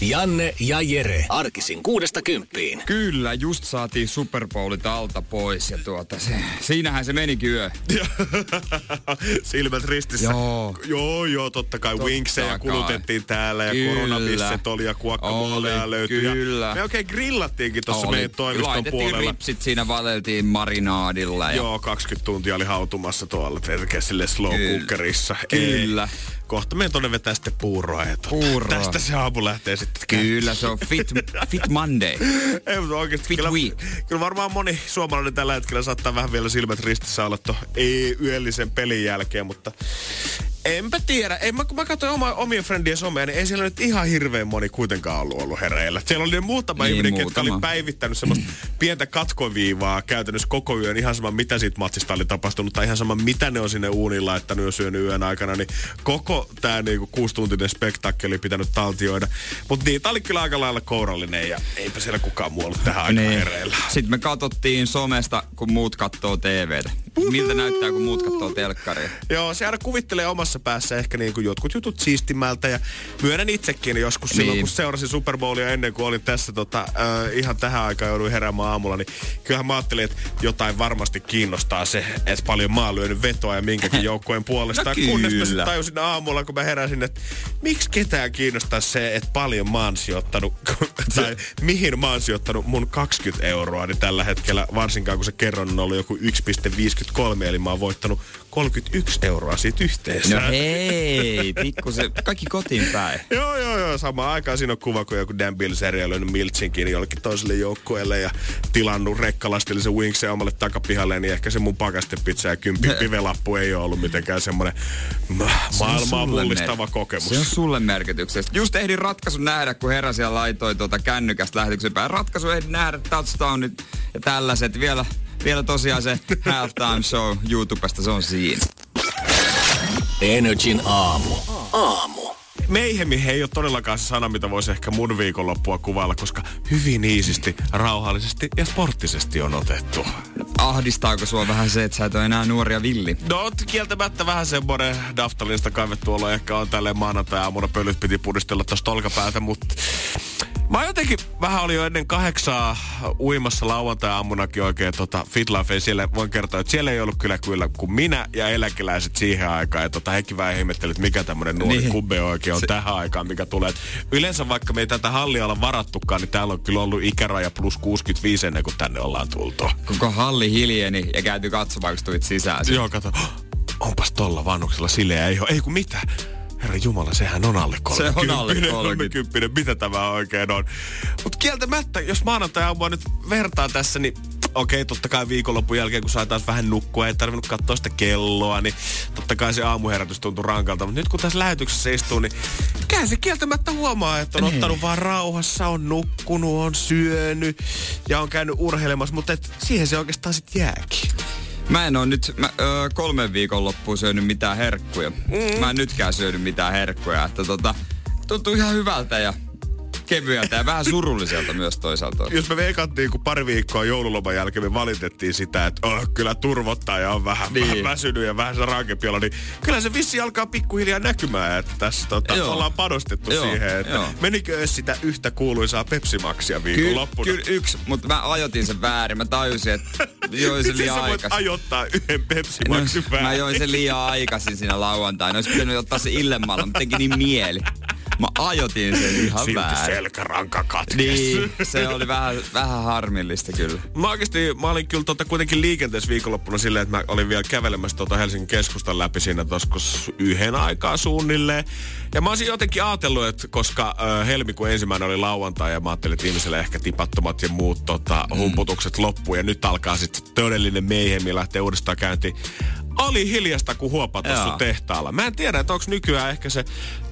Janne ja Jere. Arkisin 6–10. Kyllä, just saatiin Super Bowlit alta pois ja siinähän se menikin yö. Silmät ristissä. Joo, totta kai. Winksejä kulutettiin täällä ja koronapisset oli ja kuokkamuoleja löytyi. Kyllä. Me oikein grillattiinkin tuossa meidän toimiston puolella. Laitettiin ripsit, siinä valeltiin marinaadilla. Ja... Joo, 20 tuntia oli hautumassa tuolla terkeä sille slow cookerissa. Kyllä. Kohta meidän tuonne vetää sitten puuroa. Tästä se aamu lähtee sitten. Kyllä, se on fit Monday. Ei, mutta oikeasti. Fit kyllä, week. Kyllä varmaan moni suomalainen tällä hetkellä saattaa vähän vielä silmät ristissä olla tuon yöllisen pelin jälkeen, mutta... Enpä tiedä. Kun mä katsoin omien friendien somea, niin ei siellä nyt ihan hirveän moni kuitenkaan ollut hereillä. Siellä oli muutama ihminen, jotka oli päivittänyt semmoista pientä katkoviivaa käytännössä koko yön. Ihan sama, mitä siitä matsista oli tapahtunut tai ihan sama, mitä ne on sinne uuniin laittanut ja syönyt yön aikana. Niin koko tää niinku 6-tuntinen spektakkeli pitänyt taltioida. Mutta niitä oli kyllä aika lailla kourallinen ja eipä siellä kukaan muu ollut tähän aikaan hereillä. Sitten me katsottiin somesta, kun muut katsoo TVtä. Miltä näyttää, kun muut katsoo telkkaria? Joo, se aina kuvittelee omassa päässä ehkä niin kuin jotkut jutut siistimmältä. Ja myönnän itsekin joskus silloin, kun seurasin Super Bowlia ennen kuin olin tässä ihan tähän aikaan jouduin heräämään aamulla, niin kyllähän mä ajattelin, että jotain varmasti kiinnostaa se, että paljon mä oon lyönyt vetoa ja minkäkin joukkueen puolesta. No kunnes mä sitten tajusin aamulla, kun mä heräsin, että miksi ketään kiinnostaa se, että paljon mä oon sijoittanut, tai mihin mä oon sijoittanut mun 20 euroa niin tällä hetkellä, varsinkaan kun se kerron on ollut joku 1,53, eli mä oon voittanut 31 euroa siitä yhteensä. No hei, pikkusen. Kaikki kotiin päin. Joo. Samaan aikaan siinä on kuva, kun joku Dan Bilzeriä löynyt miltsinkin jollekin toiselle joukkueelle ja tilannut rekkalastillisen Wingsen omalle takapihalle, niin ehkä se mun pakastepizza ja 10 pivelappu ei ole ollut mitenkään semmoinen maailmaa mullistava kokemus. Se on sulle merkityksestä. Just ehdin ratkaisun nähdä, kun heräsi ja laitoi kännykästä lähetyksen päin. Ratkaisu ehdin nähdä, touchdownit ja tällaiset. Vielä tosiaan se halftime show YouTubesta, se on siinä. NRJ:n aamu. Meihemi ei ole todellakaan se sana, mitä voisi ehkä mun viikonloppua kuvailla, koska hyvin iisisti, rauhallisesti ja sporttisesti on otettu. Ahdistaako sua vähän se, että sä et ole enää nuoria villi? No, kieltämättä vähän semmoinen daftalinista kaivettu olo ehkä on tälleen maanantai-aamuna. Pölyt piti pudistella tosta olkapäätä, mutta... Mä jotenkin vähän oli jo ennen 8 uimassa lauantai-aamunakin oikein FitLife. Siellä voin kertoa, että siellä ei ollut kyllä kuin minä ja eläkeläiset siihen aikaan. Ja hekin vähän ihmettelyt, mikä tämmönen nuori kubbe oikein on tähän aikaan, mikä tulee. Et yleensä vaikka me ei tätä hallia olla varattukaan, niin täällä on kyllä ollut ikäraja plus 65 ennen kuin tänne ollaan tultu. Koko halli hiljeni ja käyty katsomaan, kun tulit sisään. Joo, kato. Onpas tolla vanhuksella sileä ei ole. Ei kun mitä. Herra Jumala, sehän on alle 30. Se on alle 30. Mitä tämä oikein on? Mutta kieltämättä, jos maanantai-aamua nyt vertaa tässä, niin okei, totta kai viikonlopun jälkeen, kun sai taas vähän nukkua, ei tarvinnut katsoa sitä kelloa, niin totta kai se aamuherätys tuntui rankalta. Mutta nyt kun tässä lähetyksessä istuu, niin kyllähän se kieltämättä huomaa, että on ottanut vaan rauhassa, on nukkunut, on syönyt ja on käynyt urheilemassa, mutta siihen se oikeastaan sitten jääkin. Mä en oo nyt 3 viikonloppuun syönyt mitään herkkuja. Mä en nytkään syönyt mitään herkkuja, että tuntuu ihan hyvältä ja kevyeltä ja vähän surulliselta myös toisaalta. Jos me veikattiin, kun pari viikkoa joululoman jälkeen me valitettiin sitä, että kyllä turvottaa ja on vähän väsynyt ja vähän se rankempi olla, niin kyllä se vissi alkaa pikkuhiljaa näkymään, että tässä ollaan panostettu siihen, että menikö edes sitä yhtä kuuluisaa Pepsi-Maxia viikonloppuna? Kyllä yksi, mutta mä ajoitin sen väärin. Mä tajusin, että join sen liian aikaisin. Miten sä voit ajoittaa yhden Pepsi-Maxin väärin? Mä join sen liian aikaisin siinä lauantaina. Olisi pitänyt ottaa se illemmalla, mutta teki niin mieli. Mä ajotin sen ihan väärin. Silti selkäranka katkesi. Niin, se oli vähän harmillista kyllä. Mä olin kyllä kuitenkin liikenteessä viikonloppuna silleen, että mä olin vielä kävelemässä Helsingin keskustan läpi siinä joskus 1 aikaa suunnilleen. Ja mä olisin jotenkin ajatellut, että koska helmikuun 1. oli lauantai ja mä ajattelin, että ihmiselle ehkä tipattomat ja muut humputukset loppuu ja nyt alkaa sitten todellinen meihemi lähteä uudestaan käyntiin. oli hiljasta kuin huopa tuossa tehtaalla. Mä en tiedä, että onko nykyään ehkä se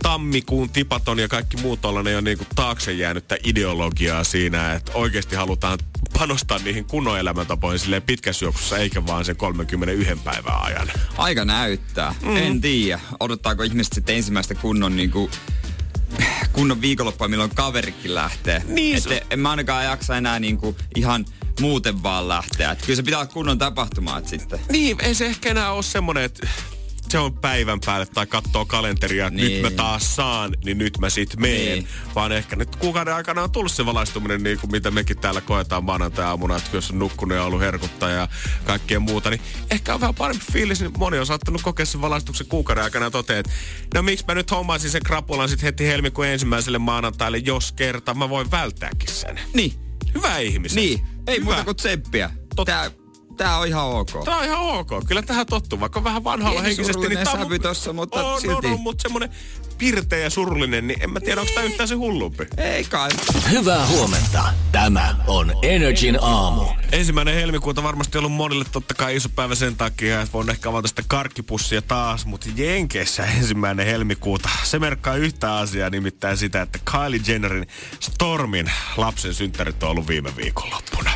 tammikuun tipaton ja kaikki muut tollainen on niinku taakse jäänyttä ideologiaa siinä, että oikeasti halutaan panostaa niihin kunnon elämäntapoihin silleen pitkässä juoksussa, eikä vaan sen 31 päivän ajan. Aika näyttää. Mm. En tiedä. Odottaako ihmiset sitten ensimmäistä kunnon viikonloppua, milloin kaverikin lähtee. Niin. En mä ainakaan jaksa enää niinku ihan muuten vaan lähteä. Kyllä se pitää olla kunnon tapahtumaa sitten. Niin, ei se ehkä enää ole semmoinen, että se on päivän päälle tai katsoo kalenteria, että niin, nyt mä taas saan, niin nyt mä sit meen. Niin. Vaan ehkä nyt kuukauden aikana on tullut se valaistuminen, niin kuin mitä mekin täällä koetaan maanantai-aamuna, että jos on nukkunut ja ollut herkuttaa ja kaikkea muuta, niin ehkä on vähän parempi fiilis, niin moni on saattanut kokea sen valaistuksen kuukauden aikana ja toteaa, että no miksi mä nyt hommaisin sen krapulan sit heti helmikuun 1. maanantaille, jos kerta mä voin välttääkin sen. Niin. Hyvä ihmisen. Niin. Ei hyvä. Muuta kuin tsemppiä. Tää on ihan ok. Tää on ihan ok. Kyllä tähän tottuu. Vaikka vähän vanhalla henkisesti, niin tää on tossa, mutta silti. No, mutta semmonen pirteä ja surullinen, niin en mä tiedä, onko tää yhtään se hullumpi. Ei kai. Hyvää huomenta. Tämä on NRJ:n aamu. 1. helmikuuta varmasti ollut monille totta kai iso päivä sen takia, että voin ehkä avata sitä karkkipussia taas, mutta Jenkeissä 1. helmikuuta. Se merkkaa yhtä asiaa, nimittäin sitä, että Kylie Jennerin Stormin lapsen synttärit on ollut viime viikonloppuna.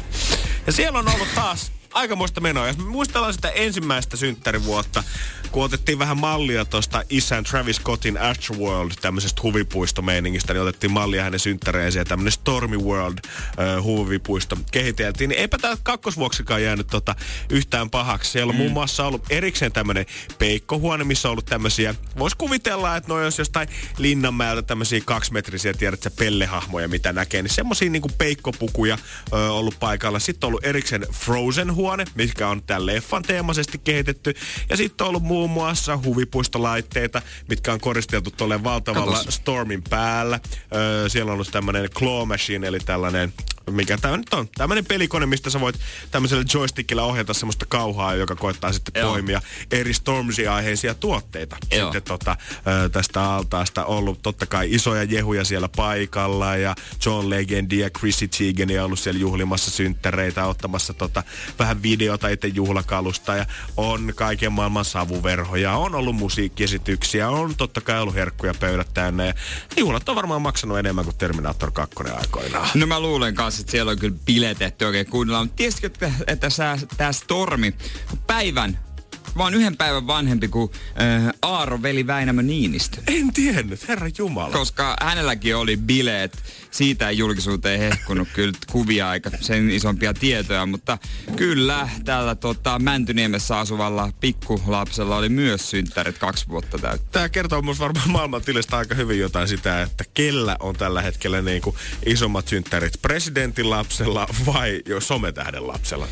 Ja siellä on ollut taas aikamoista menoa. Jos me muistellaan sitä ensimmäistä synttärivuotta, kun otettiin vähän mallia tuosta isän Travis Scottin Astro World tämmöisestä huvipuistomeiningistä, niin otettiin mallia hänen synttäreensä ja tämmöinen Stormi World huvipuisto kehiteltiin. Niin eipä tää kakkosvuoksikaan jäänyt yhtään pahaksi. Siellä on muun muassa ollut erikseen tämmöinen peikkohuone, missä on ollut tämmöisiä, vois kuvitella, että no jos jostain Linnanmäeltä tämmöisiä 2-metrisiä, tiedät sä, pellehahmoja, mitä näkee, niin semmosia niinku peikkopukuja ollut paikalla. Sitten on ollut erikseen Frozen huone, mikä on tämän leffan teemaisesti kehitetty. Ja sitten on ollut muun muassa huvipuistolaitteita, mitkä on koristeltu tuolleen valtavalla Stormin päällä. Siellä on ollut tämmöinen claw machine, eli tällainen, mikä tämä nyt on, tämmöinen pelikone, mistä sä voit tämmöisellä joystickilla ohjata semmoista kauhaa, joka koittaa sitten toimia eri Stormzy-aiheisia tuotteita. Sitten tästä altaasta ollut totta kai isoja jehuja siellä paikalla, ja Jon Legendia ja Chrissy Teigeniä on ollut siellä juhlimassa synttäreitä, ottamassa vähän videota itse juhlakalusta ja on kaiken maailman savuverhoja, on ollut musiikkiesityksiä, on totta kai ollut herkkuja pöydät täynnä ja juhlat on varmaan maksanut enemmän kuin Terminator 2 aikoinaan. No mä luulen kanssa, että siellä on kyllä biletetty oikein kuunnella, mutta tiesitkö, että tää Stormi vaan yhden päivän vanhempi kuin Aaro Väinämö Niinistö. En tiennyt, herra jumala. Koska hänelläkin oli bileet. Siitä ei julkisuuteen hehkunut kyllä kuvia eikä sen isompia tietoja, mutta kyllä tällä Mäntyniemessä asuvalla pikkulapsella oli myös synttärit 2 vuotta täyttä. Tämä kertoo myös varmaan maailman tilasta aika hyvin jotain sitä, että kellä on tällä hetkellä niin kuin isommat synttärit, presidentin lapsella vai jo sometähden lapsella?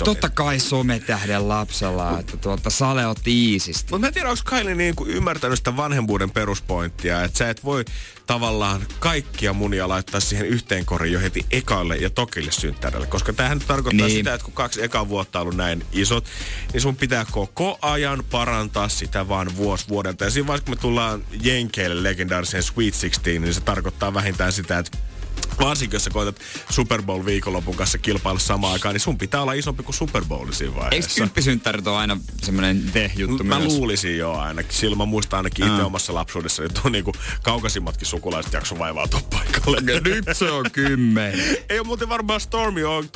Totta kai sometähden lapsella, että Sale otti iisistä. Mutta mä en tiedä, onko Kylie niinku ymmärtänyt sitä vanhemmuuden peruspointtia, että sä et voi tavallaan kaikkia munia laittaa siihen yhteen korin jo heti ekalle ja tokille synttärelle. Koska tämähän tarkoittaa sitä, että kun 2 ekaa vuotta on ollut näin isot, niin sun pitää koko ajan parantaa sitä vaan vuosi vuodelta. Ja siinä vaiheessa, kun me tullaan Jenkeille legendaariseen Sweet 16, niin se tarkoittaa vähintään sitä, että varsinkin, jos sä koetat Super Bowl viikonlopun kanssa kilpailla samaan aikaan, niin sun pitää olla isompi kuin Super Bowl siinä vaiheessa. Eikö kymppisynttärit ole aina semmoinen juttu myös? Mä luulisin jo ainakin. Silloin mä muistan ainakin itse omassa lapsuudessani, että on niinku kaukaisimmatkin sukulaiset jakso vaivautua paikalle. Ja nyt se on 10. Ei ole muuten varmaan Stormi on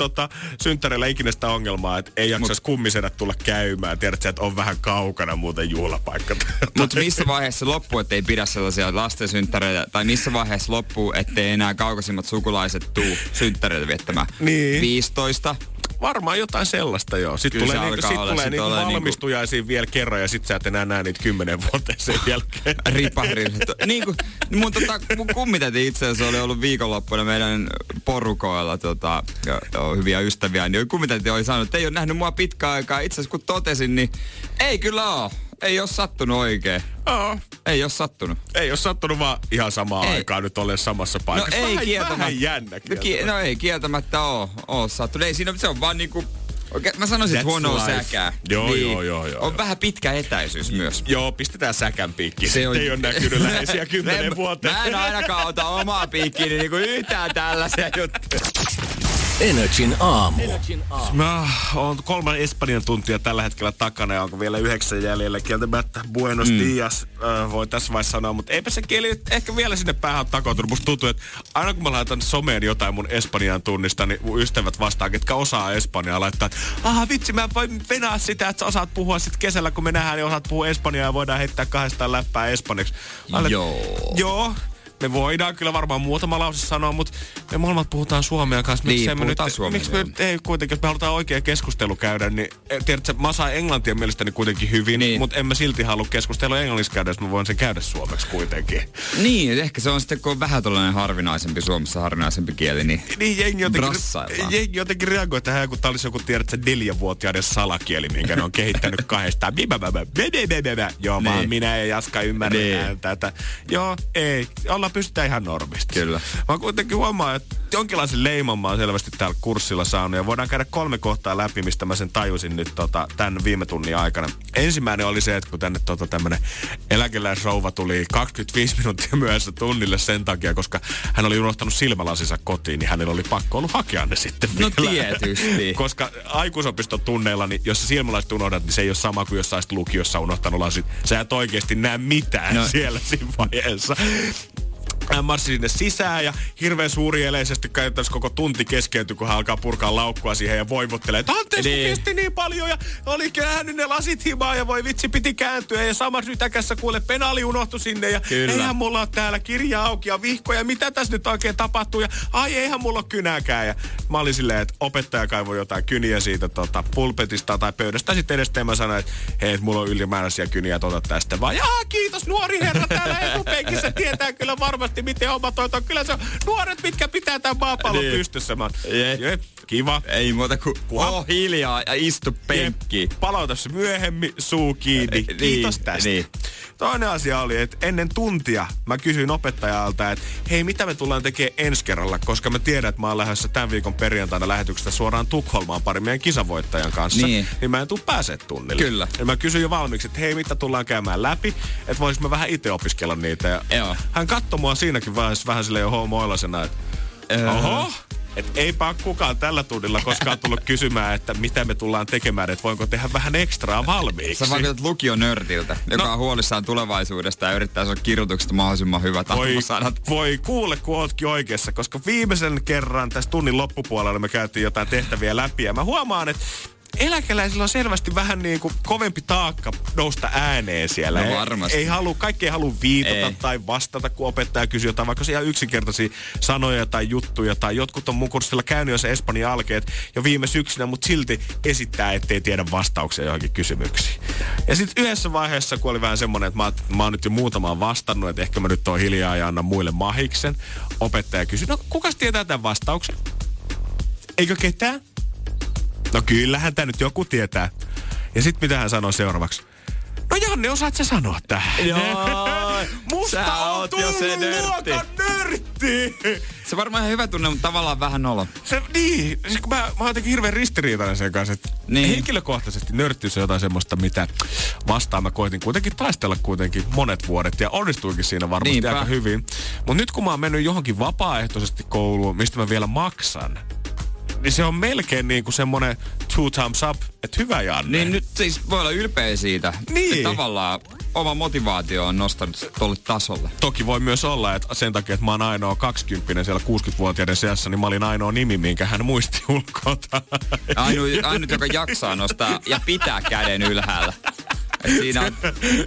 synttärillä ikinä sitä ongelmaa, että ei jaksaisi kummisedät tulla käymään. Tiedät sä, että on vähän kaukana muuten juhlapaikka. Mutta missä vaiheessa loppuu, ettei pidä sellaisia lastensynttäreitä? Tai missä vaiheessa loppuu, ettei enää kaukaisimmat sukulaiset tuu synttärille viettämään? Niin. 15. Varmaan jotain sellaista, joo. Sitten kyllä tulee, sitten tulee valmistujaisiin vielä kerran ja sit sä et enää näe niitä 10 vuoteen sen jälkeen. Riparille. Mun kummitäti itse asiassa oli ollut viikonloppuna meidän porukoilla hyviä ystäviä. Niin kummitäti oli sanonut, että ei ole nähnyt mua pitkään aikaa. Itse asiassa kun totesin, niin ei kyllä oo. Ei oo sattunut oikein. Ei oo sattunut, vaan ihan samaan aikaan nyt olen samassa paikassa. No ei kieltämättä. No ei kieltämättä oo sattunut. Ei siinä, se on vaan niinku oikein, mä sanoisin, että huonoa säkää. Joo. On vähän pitkä etäisyys myös. Joo, pistetään säkän piikkiin. Se on... Ei ole näkynyt läheisiä 10 vuoteen. Mä en ainakaan ota omaa piikkiini niinku yhtään tällaisia juttuja. NRJ:n aamu. Mä oon 3 Espanjan tuntia tällä hetkellä takana ja onko vielä 9 jäljellä. Kieltämättä Buenos Dias voi tässä vaiheessa sanoa, mutta eipä se kieli ehkä vielä sinne päähän takoutunut. Musta tuntuu, että aina kun mä laitan someen jotain mun Espanjan tunnista, niin mun ystävät vastaan, ketkä osaa espanjaa, laittaa, että vitsi, mä voin venää sitä, että sä osaat puhua sit kesällä, kun me nähdään, niin osaat puhua espanjaa ja voidaan heittää 200 läppää espanjaksi. Joo. Me voidaan kyllä varmaan muutama lause sanoa, mutta me molemmat puhutaan suomea kanssa. Niin, puhutaan suomea. Miksi me ei kuitenkin, jos me halutaan oikea keskustelu käydä, niin tiedätkö, mä saan englantia mielestäni kuitenkin hyvin, niin. Mutta en mä silti halua keskustella englanniksi käydä, jos mä voin sen käydä suomeksi kuitenkin. Niin, ehkä se on sitten, kun on vähän tuollainen harvinaisempi, Suomessa harvinaisempi kieli, niin jengi jotenkin reagoi tähän, kun tää olisi joku, tiedätkö, 4-vuotiaiden salakieli, minkä ne on kehittänyt kahdestaan. Joo, vaan minä ja Jaska ymmärrän tätä. Joo, ei. Pystytään ihan normisti. Kyllä. Mä kuitenkin huomaan, että jonkinlaisen leiman mä oon selvästi täällä kurssilla saanut ja voidaan käydä 3 kohtaa läpi, mistä mä sen tajusin nyt tän viime tunnin aikana. Ensimmäinen oli se, että kun tänne tämmönen eläkeläisrouva tuli 25 minuuttia myöhässä tunnille sen takia, koska hän oli unohtanut silmälasinsa kotiin, niin hänellä oli pakko ollut hakea ne sitten vielä. No tietysti. Koska aikuisopiston tunneilla, niin jos sä silmälasit unohdat, niin se ei ole sama kuin jos sä olisit lukiossa unohtanut lasit. Sä et oikeesti näe mitään siellä siinä vaiheessa. Hän marssi sinne sisään ja hirveän suurieleisesti käytännössä koko tunti keskeytyi, kun hän alkaa purkaa laukkua siihen ja voivottelee, että anteeksi, kun kesti niin paljon ja oli käähnyt ne lasit himaa ja voi vitsi, piti kääntyä ja samassa ytäkässä kuule penaali unohtui sinne ja kyllä. Eihän mulla ole täällä kirja auki ja vihkoja, mitä tässä nyt oikein tapahtuu ja ai eihän mulla ole kynääkään ja mä olin silleen, että opettaja kaivoi jotain kyniä siitä pulpetista tai pöydästä sitten edestä ja mä sanoin, että hei, mulla on ylimääräisiä kyniä, että ota tästä vaan ja kiitos nuori herra täällä etupenkissä tietää kyllä varmasti miten homma toivotaan. Kyllä se on nuoret, mitkä pitää tämän maapallon pystyssä. Kiva. Ei muuta kuin hiljaa ja istu penkkiin. Palauta se myöhemmin, suu kiinni. Kiitos tästä. Toinen asia oli, että ennen tuntia mä kysyin opettajalta, että hei, mitä me tullaan tekemään ensi kerralla, koska mä tiedän, että mä oon lähdössä tämän viikon perjantaina lähetyksestä suoraan Tukholmaan pari meidän kisavoittajan kanssa. Niin mä en tuu pääse tunnille. Kyllä. Ja mä kysyin jo valmiiksi, että hei, mitä tullaan käymään läpi, että voisinko mä vähän itse opiskella niitä. Ja hän katsoi mua siinäkin vähän silleen jo homoilasena, että oho! Että eipä ole kukaan tällä tunnilla koskaan tullut kysymään, että mitä me tullaan tekemään, että voinko tehdä vähän ekstraa valmiiksi. Sä vaikutat lukionörtiltä, joka on huolissaan tulevaisuudesta ja yrittää saada kirjoituksesta mahdollisimman hyvät arvosanat. Voi kuule, kun ootkin oikeassa, koska viimeisen kerran tässä tunnin loppupuolella me käytiin jotain tehtäviä läpi ja mä huomaan, että eläkeläisillä on selvästi vähän niin kuin kovempi taakka nousta ääneen siellä. No varmasti. Kaikki ei halua viitata tai vastata, kun opettaja kysyy jotain, vaikka se ihan yksinkertaisia sanoja tai juttuja. Tai jotkut on mun kurssilla käynyt jo se Espanjan alkeet jo viime syksynä, mutta silti esittää, ettei tiedä vastauksia johonkin kysymyksiin. Ja sitten yhdessä vaiheessa, kun oli vähän semmoinen, että mä oon nyt jo muutamaan vastannut, että ehkä mä nyt oon hiljaa ja annan muille mahiksen. Opettaja kysyy, no kukas tietää tämän vastauksen? Eikö ketään? No kyllähän tää nyt joku tietää. Ja sit mitä hän sanoi seuraavaksi? No Janne, osaat sä sanoa tähän? Joo, musta on tullut luokan nörtti! Se varmaan ihan hyvä tunne, mutta tavallaan vähän nolo. Siis kun mä oon jotenkin hirveen ristiriitainen sen kanssa, että henkilökohtaisesti nörttiys on jotain semmoista, mitä vastaan mä koitin kuitenkin taistella monet vuodet. Ja onnistuikin siinä varmasti aika hyvin. Mut nyt kun mä oon mennyt johonkin vapaaehtoisesti kouluun, mistä mä vielä maksan, niin se on melkein niinku semmonen two thumbs up, että hyvä Janne. Niin nyt siis voi olla ylpeä siitä. Niin. Tavallaan oma motivaatio on nostanut tolle tasolle. Toki voi myös olla, että sen takia, että mä oon ainoa 20 siellä 60-vuotiaiden seassa, niin mä olin ainoa nimi, minkä hän muisti ulkoilta. Ainut, joka jaksaa nostaa ja pitää käden ylhäällä. Siinä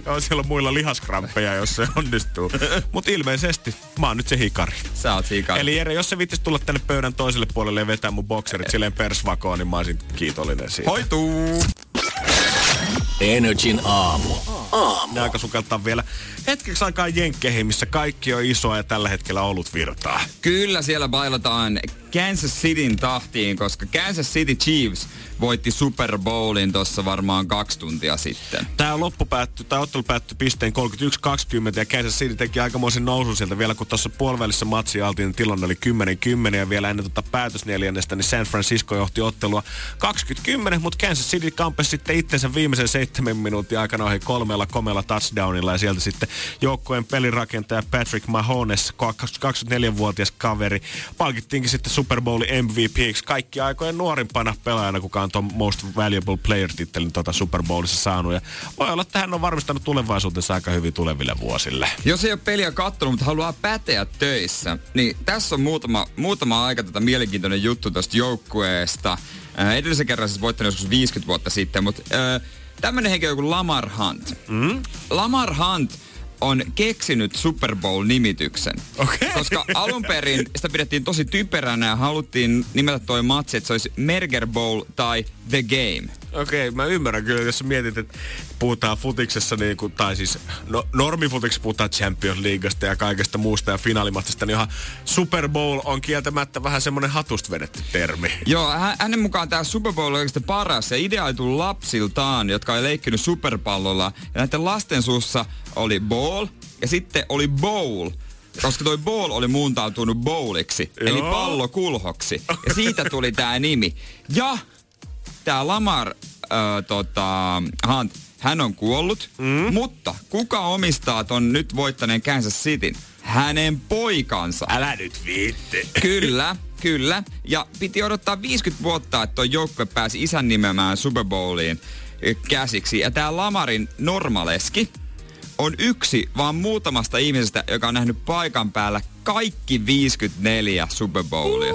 on siellä muilla lihaskramppeja, jos se onnistuu. Mutta ilmeisesti mä oon nyt se hikari. Sä oot hikari. Eli Jere, jos sä vittis tulla tänne pöydän toiselle puolelle ja vetää mun bokserit silleen persvakoon, niin mä oisin kiitollinen siitä. Hoituu! NRJ:n aamu. Aika sukeltaa vielä hetkeksi aikaa jenkkeihin, missä kaikki on isoa ja tällä hetkellä ollut virtaa. Kyllä siellä bailataan Kansas Cityn tahtiin, koska Kansas City Chiefs voitti Super Bowlin tossa varmaan 2 tuntia sitten. Tää ottelu päättyi pisteen 31-20 ja Kansas City teki aikamoisen nousun sieltä vielä, kun tossa puolivälissä matsia altiin tilanne oli 10-10 ja vielä ennen päätösneljännestä, niin San Francisco johti ottelua 20-10, mutta Kansas City kampesi sitten itsensä viimeisen 7 minuutin aikana ohi 3 komealla touchdownilla ja sieltä sitten joukkueen pelirakentaja Patrick Mahomes, 24-vuotias kaveri, palkittiinkin sitten Super Bowlin MVP:ksi kaikki aikojen nuorimpana pelaajana, kuka on tuon Most Valuable Player-tittelin Super Bowlissa saanut. Ja voi olla, että hän on varmistanut tulevaisuutensa aika hyvin tuleville vuosille. Jos ei ole peliä katsonut, mutta haluaa päteä töissä, niin tässä on muutama aika tätä mielenkiintoinen juttu tästä joukkueesta. Edellisen kerran siis voittanut joskus 50 vuotta sitten, mutta tämmöinen henkilö kuin Lamar Hunt. Mm? Lamar Hunt on keksinyt Super Bowl-nimityksen. Okay. Koska alun perin sitä pidettiin tosi typeränä ja haluttiin nimetä toi matsi, että se olisi Merger Bowl tai The Game. Okei, mä ymmärrän kyllä, jos mietit, että puhutaan futiksessa, niin kuin, tai siis normifutiksessa puhutaan Champions Leaguesta ja kaikesta muusta ja finaalimatsista, niin ihan Super Bowl on kieltämättä vähän semmoinen hatusta vedetty termi. Joo, hänen mukaan tämä Super Bowl on oikeastaan paras ja ideaitu lapsiltaan, jotka ei leikkinyt superpallolla. Ja näiden lasten suussa oli ball ja sitten oli bowl. Koska toi ball oli muuntautunut bowliksi, eli pallokulhoksi. Ja siitä tuli tää nimi. Ja tää Lamar Hunt, hän on kuollut, mutta kuka omistaa ton nyt voittaneen Kansas Cityn? Hänen poikansa. Älä nyt viitti. Kyllä. Ja piti odottaa 50 vuotta, että toi joukkue pääsi isän nimemään Super Bowliin käsiksi. Ja tää Lamarin normaleski on yksi vaan muutamasta ihmisestä, joka on nähnyt paikan päällä kaikki 54 Super Bowlia.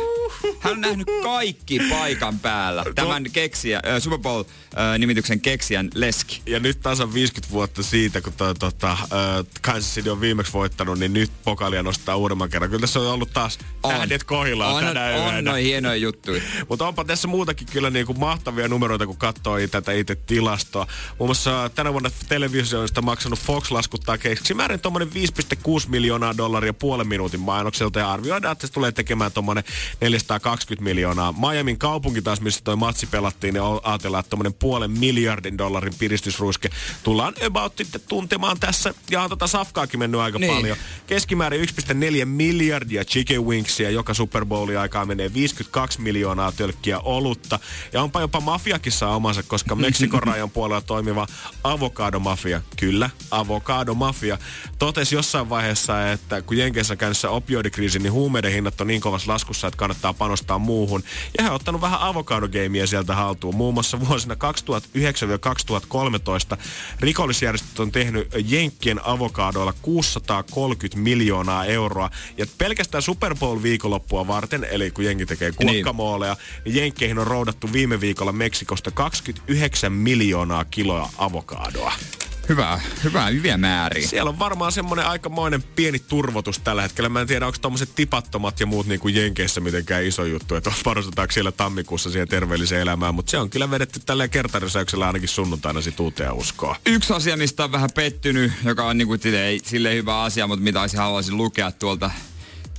Hän on nähnyt kaikki paikan päällä. Tämän Super Bowl-nimityksen keksijän leski. Ja nyt tasan 50 vuotta siitä, kun Kansas City on viimeksi voittanut, niin nyt pokalia nostaa uudemman kerran. Kyllä tässä on ollut taas tähdet kohillaan tänä yönä. On noin hienoja juttuja. Mutta onpa tässä muutakin kyllä niin kuin mahtavia numeroita, kun katsoo tätä itse tilastoa. Muun muassa tänä vuonna televisioista maksanut Fox laskuttaa keksimäärin tuommoinen $5.6 miljoonaa puolen minuutin mainokselta. Ja arvioidaan, että se tulee tekemään tuommoinen 420 miljoonaa. Miamin kaupunki taas, missä toi matsi pelattiin, niin ajatellaan, että tommonen $500 million piristysruiske tullaan about tuntemaan tässä. Ja on safkaakin mennyt aika paljon. Keskimäärin 1,4 miljardia chicken wingsia. Joka Super Bowlin aikaa menee 52 miljoonaa tölkkiä olutta. Ja onpa jopa mafiakin saa omansa, koska Meksikon rajan puolella toimiva avokadomafia. Kyllä, avokadomafia. Totesi jossain vaiheessa, että kun Jenkeissä käynnissä opioidikriisi, niin huumeiden hinnat on niin kovassa laskussa, että kannattaa panostaa muuhun. Ja hän on ottanut vähän avokadogeimiä sieltä haltuun. Muun muassa vuosina 2009-2013 rikollisjärjestöt on tehnyt Jenkkien avokadoilla $630 miljoonaa. Ja pelkästään Super Bowl viikonloppua varten, eli kun jenki tekee guacamolea, niin Jenkkeihin on roudattu viime viikolla Meksikosta 29 miljoonaa kiloa avokadoa. Hyviä määriä. Siellä on varmaan semmoinen aikamoinen pieni turvotus tällä hetkellä. Mä en tiedä, onko tommoset tipattomat ja muut niin kuin Jenkeissä mitenkään iso juttu, että varustetaanko siellä tammikuussa siihen terveelliseen elämään, mutta se on kyllä vedetty tällä kertarysäyksellä ainakin sunnuntaina sit uuteen uskoon. Yksi asia, mistä on vähän pettynyt, joka on niin kuin silleen hyvä asia, mutta mitä haluaisin lukea tuolta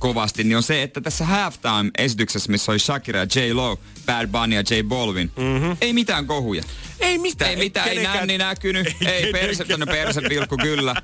kovasti, niin on se, että tässä halftime-esityksessä, missä oli Shakira, J-Lo, Bad Bunny ja J Balvin, ei mitään kohuja. Ei mitään, kenenkään, ei nänni näkynyt, ei perse pilkku kyllä.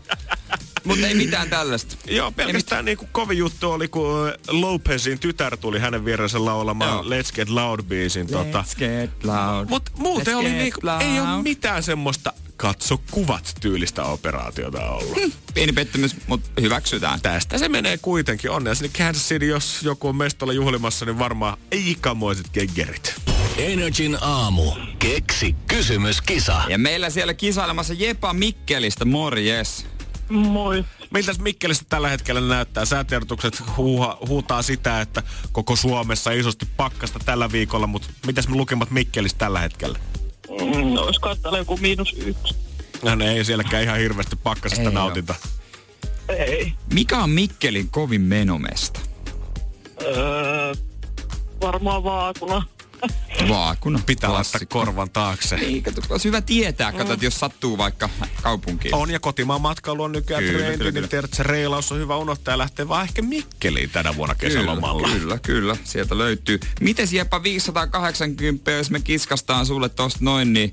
Mutta ei mitään tällaista. Joo, pelkästään niinku kovin juttu oli, kun Lopezin tytär tuli hänen vierensä laulamaan Let's Get Loud-biisin. Let's Get Loud. Mut muuten oli niinku, ei oo mitään semmoista katso kuvat -tyylistä operaatiota ollut. Pieni pettymys, mutta hyväksytään. Tästä se menee kuitenkin. Onnea sinne Kansas City, jos joku on mestolla juhlimassa, niin varmaan ikamoiset geggerit. NRJ:n aamu. Keksi kysymyskisa. Ja meillä siellä kisailemassa Jepa Mikkelistä. Morjes. Moi. Miltäs Mikkelistä tällä hetkellä näyttää? Säätiedotukset huutaa sitä, että koko Suomessa isosti pakkasta tällä viikolla, mutta mitäs me lukemat Mikkelistä tällä hetkellä? Olisiko täällä joku -1? No ei sielläkään ihan hirveästi pakkasesta nautinta. Ei. Mikä on Mikkelin kovin menomesta? Varmaan Vaakuna. Vaakuna. Pitää laittaa korvan taakse. Niin, olisi hyvä tietää, katsot, jos sattuu vaikka kaupunkiin. On, ja kotimaan matkailu on nykyään trendi, niin tiedät, että se reilaus on hyvä unohtaa ja lähtee vaan ehkä Mikkeliin tänä vuonna kesälomalla. Kyllä, sieltä löytyy. Mites Jepa 580, jos me kiskastaan sulle tosta noin, niin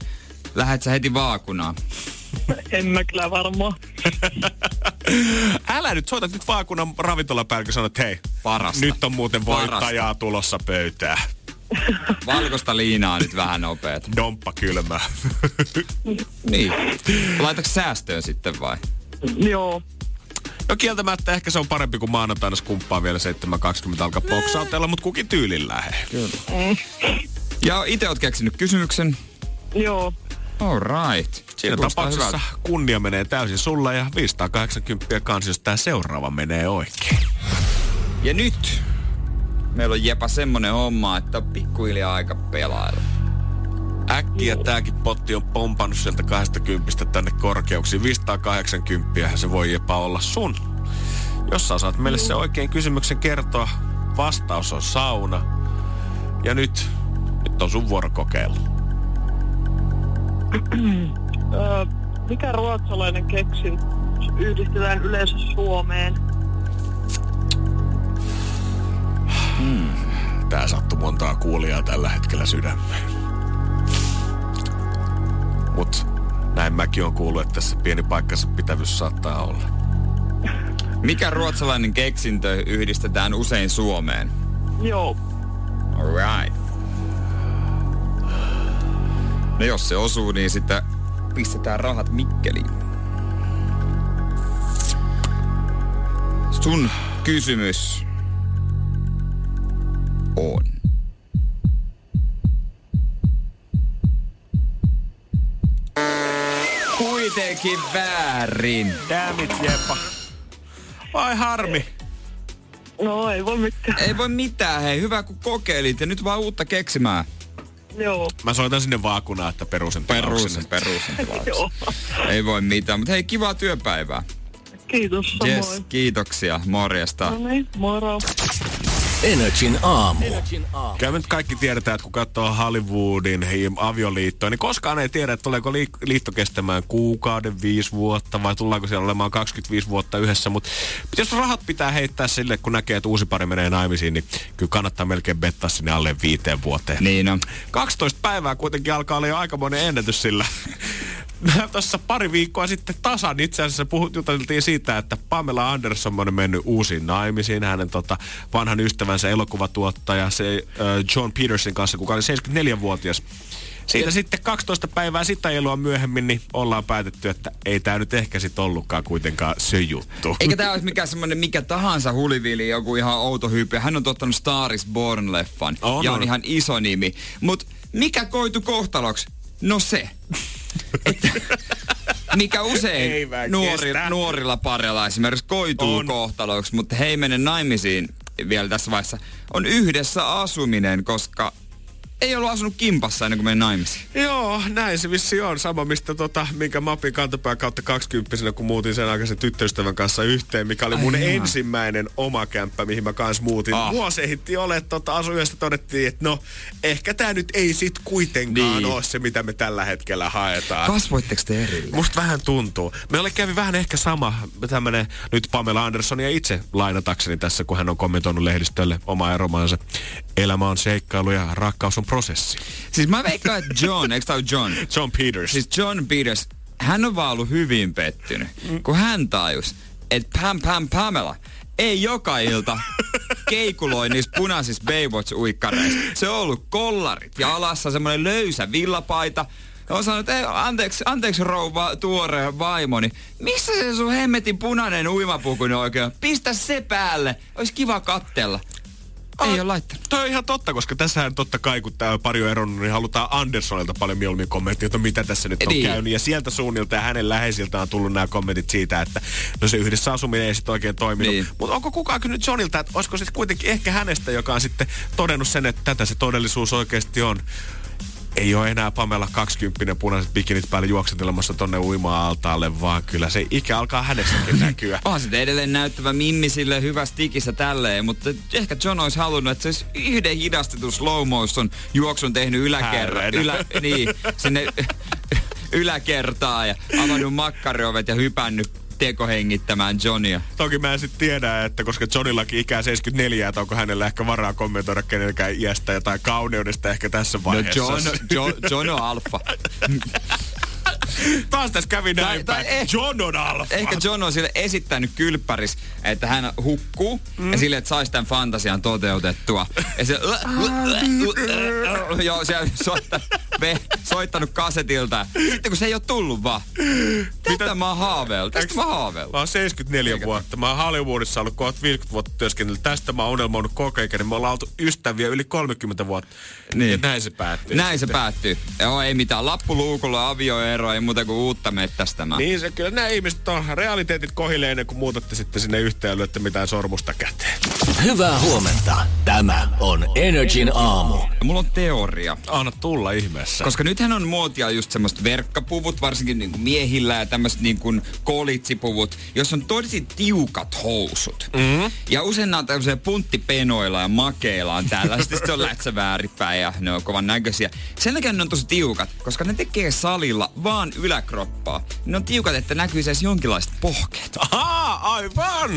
lähet sä heti Vaakunaan? En mä kyllä varmaan. Älä nyt, soitat nyt Vaakunan ravintolapäällikö ja sanot, että hei, parasta. Nyt on muuten voittajaa tulossa pöytää. Valkoista liinaa nyt vähän nopeet. Domppa kylmää. Niin. Laitaks säästöön sitten vai? Joo. No kieltämättä ehkä se on parempi kuin maanantaina skumppaa vielä 7.20 alkaa poksautella, mutta kukin tyylillään he. Kyllä. Ja itse oot keksinyt kysymyksen. Joo. All right. Siinä tapauksessa kunnia menee täysin sulla ja 580 kanssa, jos tää seuraava menee oikein. Ja nyt meillä on jepa semmonen homma, että on pikkuhiljaa aika pelailla. Äkkiä tääkin potti on pompannut sieltä 20 tänne korkeuksiin. 580 se voi jepa olla sun. Jos sä osaat meille se oikein kysymyksen kertoa, vastaus on sauna. Ja nyt on sun vuoro kokeilla. Mikä ruotsalainen keksin yhdistetään yleensä Suomeen? Tää sattuu montaa kuulijaa tällä hetkellä sydämeen. Mut näin mäkin on kuullut, että tässä pieni paikkansa pitävyys saattaa olla. Mikä ruotsalainen keksintö yhdistetään usein Suomeen? Joo. All right. No jos se osuu, niin sitten pistetään rahat Mikkeliin. Sun kysymys on... Kuitenkin väärin. Dammit, Jeppa. Vai harmi. No ei voi mitään. Ei voi mitään, hei. Hyvä kun kokeilit ja nyt vaan uutta keksimään. Joo. Mä soitan sinne Vaakunaan, että perusen tilauksen. Ei voi mitään, mutta hei, kivaa työpäivää. Kiitos, samoin. Yes, kiitoksia. Morjesta. No niin, moro. NRJ:n aamu. Käymme nyt kaikki tiedetään, että kun katsoo Hollywoodin avioliittoa, niin koskaan ei tiedä, että tuleeko liitto kestämään kuukauden, 5 vuotta vai tullaanko siellä olemaan 25 vuotta yhdessä. Mutta jos rahat pitää heittää sille, kun näkee, että uusi pari menee naimisiin, niin kyllä kannattaa melkein bettaa sinne alle 5 vuoteen. Niin on. 12 päivää kuitenkin alkaa olla jo aikamoinen ennätys sillä. Tuossa pari viikkoa sitten tasan itse asiassa juteltiin siitä, että Pamela Anderson on mennyt uusiin naimisiin. Hänen vanhan ystävänsä elokuvatuottaja Jon Petersin kanssa, kuka oli 74-vuotias. Siitä sitten 12 päivää sitä ilua myöhemmin, niin ollaan päätetty, että ei tää nyt ehkä sit ollutkaan kuitenkaan se juttu. Eikä tää olisi mikään semmonen mikä tahansa hulivili, joku ihan outo hyyppi. Hän on ottanut Star is Born-leffan ja on ihan iso nimi. Mut mikä koitu kohtaloksi? No se. Että, mikä usein nuorilla pareilla esimerkiksi koituu kohtaloksi, mutta he ei mene naimisiin vielä tässä vaiheessa, on yhdessä asuminen, koska ei ollut asunut kimpassa ennen kuin meni naimisiin. Joo, näin se vissiin on. Sama mistä minkä mapin kantapään kautta 20-vuotiaana, kun muutin sen aikaisen tyttöystävän kanssa yhteen, mikä oli mun ensimmäinen oma kämppä, mihin mä kanssa muutin. Vuosi ehitti ole, että asun yhdessä todettiin, että no, ehkä tää nyt ei sit kuitenkaan ole se, mitä me tällä hetkellä haetaan. Kasvoitteko te erillään? Musta vähän tuntuu. Meille kävi vähän ehkä sama tämmönen nyt Pamela Andersonia itse lainatakseni tässä, kun hän on kommentoinut lehdistölle omaa eromaansa. Elämä on seikkailu ja rakkaus on prosessi. Siis mä veikkaan, että Jon Peters. Siis Jon Peters, hän on vaan ollut hyvin pettynyt, kun hän tajus, että Pamela ei joka ilta keikuloi niissä punaisissa Baywatch-uikkareissa. Se on ollut kollarit ja alassa semmoinen löysä villapaita. On sanonut, että anteeksi rouva tuore vaimoni, missä se sun hemmetin punainen uimapukuni oikein? Pistä se päälle, olisi kiva kattella. Ei ole laittanut. Toi on ihan totta, koska tässähän totta kai, kun tää pari on eronnut, niin halutaan Andersonilta paljon mieluummin kommenttia, että mitä tässä nyt on käynyt. Ja sieltä suunnilta ja hänen läheisiltä on tullut nämä kommentit siitä, että no se yhdessä asuminen ei sit oikein toiminut. Niin. Mutta onko kukaan kysynyt Jonilta, että olisiko sit kuitenkin ehkä hänestä, joka on sitten todennut sen, että tätä se todellisuus oikeasti on. Ei ole enää Pamela 20 punaiset bikinit päälle juoksetelemassa tonne uima-altaalle, vaan kyllä se ikä alkaa hänessäkin näkyä. Onhan sitten edelleen näyttävä mimmi sille hyvä stikissä tälleen, mutta ehkä Jon olisi halunnut, että se olisi yhden hidastetun slow motion juoksun tehnyt yläkertaan ja avannut makkariovet ja hypännyt tekohengittämään Jonia. Toki mä en sit tiedä, että koska Jonillakin ikää 74, että onko hänellä ehkä varaa kommentoida kenenkään iästä tai kauneudesta ehkä tässä vaiheessa. No Jon on alfa. Taas tässä kävi näin päin. Jon on alfa. Ehkä Jon on sille esittänyt kylppäris, että hän hukkuu ja sille, että saisi tämän fantasian toteutettua. Ja se... Joo, siellä soittaa soittanut kasetilta. Sitten kun se ei ole tullut vaan. Tästä mä oon haaveillut. Mä oon 74 vuotta. Mä oon Hollywoodissa ollut kohta 50 vuotta työskennellyt. Tästä mä oon unelmoinut koko ajan. Niin me ollaan oltu ystäviä yli 30 vuotta. Niin. Ja näin se päättyy. Joo, ei mitään. Lappuluukulla avioero, ei muuta kuin uutta mettästämään. Niin se kyllä. Nämä ihmiset on realiteetit kohille ennen kuin muutatte sitten sinne yhteen, että mitään sormusta käteen. Hyvää huomenta. Tämä on NRJ:n aamu. Mulla on teoria. Anna tulla ihmeessä. Koska nythän on muotia just semmoista verkkapuvut, varsinkin niinku miehillä ja tämmöiset niinku kolitsipuvut, jos on tosi tiukat housut. Mm-hmm. Ja usein nämä on tämmöisiä punttipenoilla ja makeilla on tällaista. Sitten on lätsävääripäin ja ne on kovan näköisiä. Sen takia ne on tosi tiukat, koska ne tekee salilla vaan yläkroppaa. Ne on tiukat, että näkyisi edes jonkinlaiset pohkeet. Ahaa, aivan!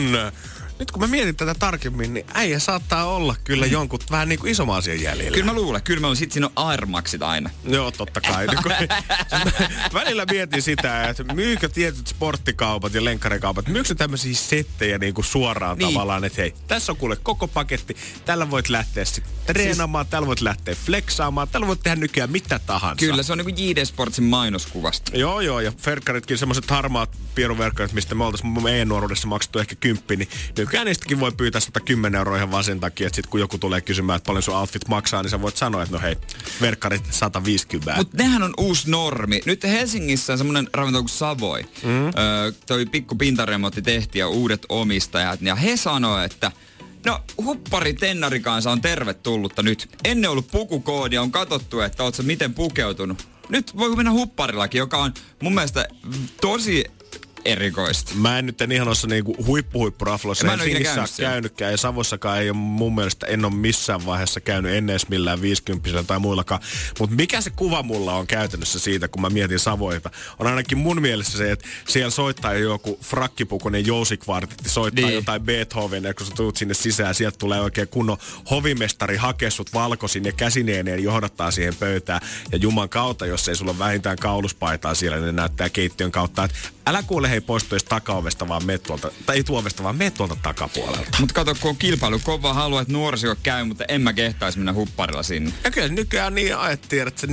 Nyt kun mä mietin tätä tarkemmin, niin äijä saattaa olla kyllä jonkun vähän niin kuin isomman asian jäljellä. Kyllä mä luulen. Sit siinä on airmaksit aina. Joo, totta kai. Välillä mietin sitä, että myykö tietyt sporttikaupat ja lenkkarikaupat, myykö tämmöisiä settejä niin kuin suoraan niin tavallaan, että hei, tässä on kuule koko paketti, tällä voit lähteä sitten treenaamaan, tällä voit lähteä flexaamaan, tällä voit tehdä nykyään mitä tahansa. Kyllä, se on niin kuin JD Sportsin mainoskuvasta. Joo, ja verkkaritkin, semmoiset harmaat pieruverkkarit, mistä me oltaisiin meidän nuoruudessa maksettu ehkä 10, niin kyllähän niistäkin voi pyytää 110 € ihan vaan sen takia, että sit kun joku tulee kysymään, että paljon sun outfit maksaa, niin sä voit sanoa, että no hei, verkkarit 150. Mutta nehän on uusi normi. Nyt Helsingissä on semmoinen ravintola kuin Savoy. Mm. Toi pikku pintaremontti tehtiin ja uudet omistajat. Ja he sanoo, että no huppari tennarikansa on tervetullutta nyt. Ennen ollut pukukoodia, on katsottu, että oot sä miten pukeutunut. Nyt voi mennä hupparillakin, joka on mun mielestä tosi erikoista. Mä en nyt ihan ossa niinku huippuraflossa. En ole käynytkään ja Savossakaan ei ole mun mielestä, en ole missään vaiheessa käynyt ennen millään 50 tai muillakaan. Mutta mikä se kuva mulla on käytännössä siitä, kun mä mietin Savoita, on ainakin mun mielessä se, että siellä soittaa joku frakkipukunen jousikvartetti, soittaa niin jotain Beethovenia, kun sä tulet sinne sisään, sieltä tulee oikein kunnon hovimestari hakee sut valkoisin ja käsineeneen johdattaa siihen pöytään. Ja juman kautta, jos ei sulla ole vähintään kauluspaitaa siellä, niin ne näyttää keittiön kautta, että älä kuule hei poistu edes takaovesta vaan mene tuolta, tai ei tuovesta vaan mene tuolta takapuolelta. Mut kato, kun on kilpailu kova, haluaa, että nuoriso käy, mutta en mä kehtaisi mennä hupparilla sinne. Ja kyllä nykyään niin ajettiin, että se 40-,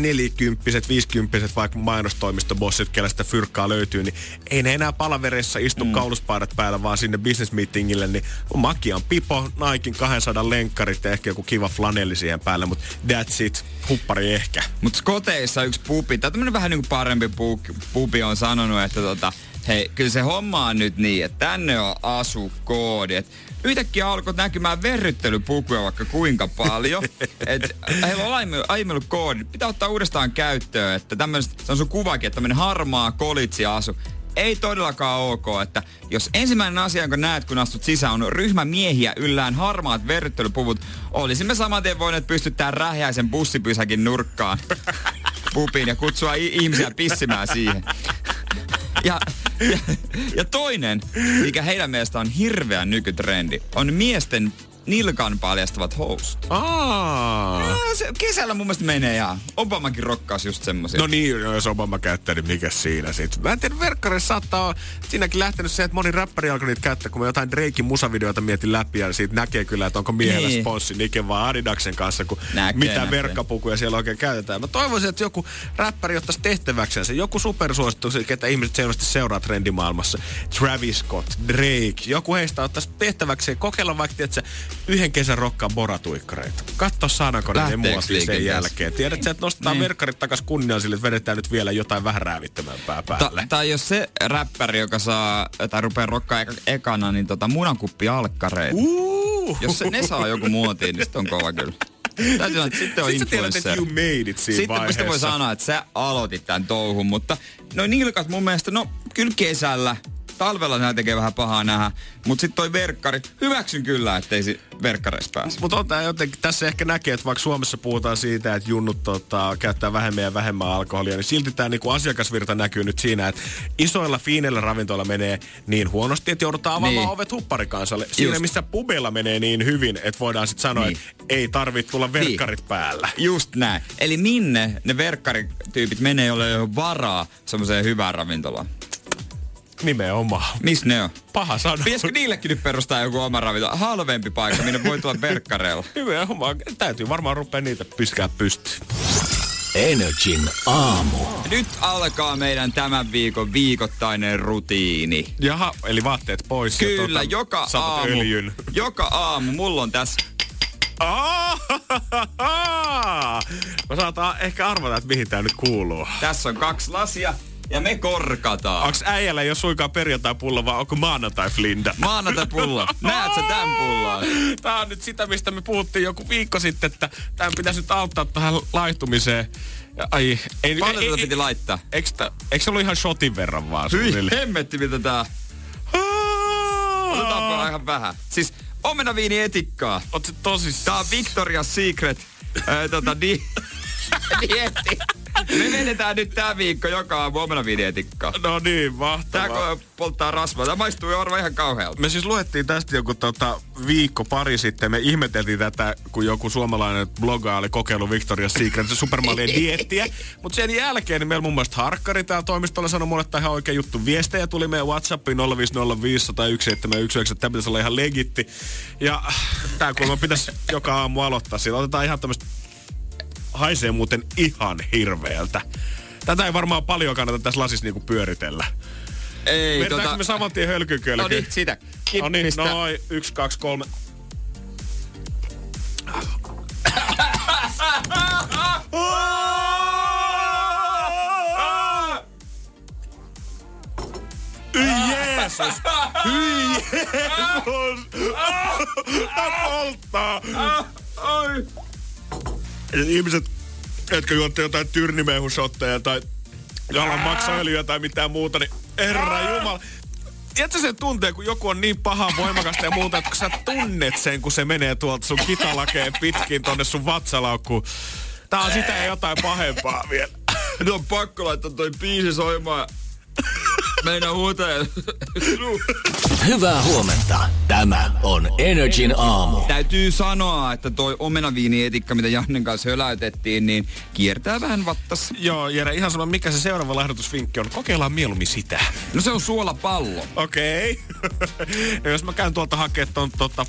50-, vaikka mainostoimistobossit, kellä sitä fyrkkaa löytyy, niin ei ne enää palaverissa istu kauluspaidat päällä, vaan sinne business-meetingille, niin makian pipo, Naikin 200 lenkkarit ja ehkä joku kiva flanelli siihen päälle, mutta that's it, huppari ehkä. Mut Skoteissa yksi pubi, tai tämmönen vähän niinku parempi pubi on sanonut, että hei, kyllä se homma on nyt niin, että tänne on asukoodi. Et yhtäkkiä alkoi näkymään verryttelypukuja vaikka kuinka paljon. Et heillä on aiemmin ollut koodi. Pitää ottaa uudestaan käyttöön, että tämmöiset, se on sun kuvakin, että tämmöinen harmaa kolitsi asu. Ei todellakaan ok, että jos ensimmäinen asia, jonka näet, kun astut sisään, on ryhmä miehiä yllään harmaat verryttelypuvut, olisimme saman tien voineet pystyttää rähjäisen bussipysäkin nurkkaan pupiin ja kutsua ihmisiä pissimään siihen. Ja toinen, mikä heidän mielestä on hirveä nykytrendi, on miesten nilkan paljastavat housut. Kesällä mun mielestä menee ja Obamakin rokkaas just semmosia. No niin, jos Obama käyttää, niin mikä siinä sit? Mä en tiedä, verkkareissa saattaa olla siinäkin lähtenyt se, että moni räppäri alkoi niitä käyttää, kun mä jotain Drakein musavideoita mietin läpi ja siitä näkee kyllä, että onko miehellä niin sponssi Niken vaan Adidaksen kanssa, kun mitä verkkapukuja siellä oikein käytetään. Mä toivoisin, että joku räppäri ottaisi tehtäväksensä, joku supersuosittu, ketä ihmiset selvästi seuraa trendimaailmassa. Travis Scott, Drake, joku heistä ottaisi tehtäväkseen kokeilla vaikka, että yhden kesän rokkaa boratuikkareita. Katso saanakorin ja muotin sen jälkeen. Tiedätkö, että nostetaan verkkarit takas kunniaan sille, että vedetään nyt vielä jotain vähän räävittömämpää päälle. Tai jos se räppäri, joka saa, tai rupeaa rokkaa ekana, niin munakuppialkkareita. Jos ne saa joku muotiin, niin sit on kova kyllä. Sitten on influencer. Sä tiedät, että you made it siinä sitten vaiheessa. Sitten voi sanoa, että sä aloitit tämän touhun, mutta no nilkat mun mielestä, no kyllä kesällä. Talvella nämä tekee vähän pahaa nähdä, mutta sitten toi verkkari, hyväksyn kyllä, ettei verkkareista pääse. Mutta on tää jotenkin, tässä ehkä näkee, että vaikka Suomessa puhutaan siitä, että junnut käyttää vähemmän ja vähemmän alkoholia, niin silti tämä niinku asiakasvirta näkyy nyt siinä, että isoilla fiineillä ravintoilla menee niin huonosti, että joudutaan avaamaan ovet hupparikansalle. Siinä missä pubeilla menee niin hyvin, että voidaan sitten sanoa, että ei tarvitse tulla verkkarit päällä. Just näin. Eli minne ne verkkarityypit menee, jolle ei ole varaa semmoiseen hyvään ravintolaan? Nimenomaan. Missä ne on? Paha sana. Pitäisikö niillekin nyt perustaa joku oma ravintola? Halvempi paikka, minne voi tulla verkkareilla. Nimenomaan. Täytyy varmaan rupea niitä pyskää pystyyn. NRJ:n aamu. Nyt alkaa meidän tämän viikon viikoittainen rutiini. Jaha, eli vaatteet pois. Kyllä, ja joka aamu mulla on tässä. Mä saataan ehkä arvata, että mihin tää nyt kuuluu. Tässä on kaksi lasia. Ja me korkataan. Onks äijällä jo suinkaan perjantai-pulla, vaan onko maanantai-flinda? Maanantai-pulla. Näet sä tän pullaan? Tää on nyt sitä, mistä me puhuttiin joku viikko sitten, että tän pitäisi nyt auttaa tähän laihtumiseen. Ai, ei, paljon tätä piti laittaa? Eikö se ollut ihan shotin verran vaan? Hyi, hemmetti mitä tää. Otetaanpa ihan vähän. Siis omenaviini etikkaa. Oot se tosissaan? Tää on Victoria's Secret. Dietti. Me vedetään nyt tää viikko joka aamu omenaviinietikkaa. No niin, mahtavaa. Tää polttaa rasvaa. Tää maistuu jo arva ihan kauhealta. Me siis luettiin tästä joku viikko pari sitten. Me ihmeteltiin tätä, kun joku suomalainen blogaa oli kokeillut Victoria's Secret supermallien diettiä. Mut sen jälkeen niin meillä muun muassa Harkkari täällä toimistolla sanoi mulle, että ihan oikea juttu. Viestejä tuli meidän Whatsappiin 050501719. Tää pitäisi olla ihan legitti. Ja tää kuulemma pitäisi joka aamu aloittaa siitä. Otetaan ihan tämmöstä. Haisee muuten ihan hirveeltä. Tätä ei varmaan paljon kannata tässä lasissa niinku pyöritellä. Ei, vedetäänkö me samantien hölkykölky? No niin, sitä. No niin, noin. 1, 2, 3. Jeesus! Hyi Jeesus! Tää polttaa! Ai! Ihmiset, jotka juotte jotain tyrnimehushotteja tai jalan maksaöljyä tai mitään muuta, niin herranjumala. Tiedätkö sen tunteen, kun joku on niin paha voimakasta ja muuta, että kun sä tunnet sen, kun se menee tuolta sun kitalakeen pitkin tonne sun vatsalaukkuun. Tää on sitä jotain pahempaa vielä. Nyt on pakko laittaa toi biisi soimaan. Meinaa huuteen. Hyvää huomenta. Tämä on NRJ:n aamu. Täytyy sanoa, että toi omenaviinietikka, mitä Jannen kanssa höläytettiin, niin kiertää vähän vattassa. Joo, Jere, ihan sama, mikä se seuraava lähdötysvinkki on. Kokeillaan mieluummin sitä. No se on suolapallo. Okei. Okay. Jos mä käyn tuolta hakemaan tuon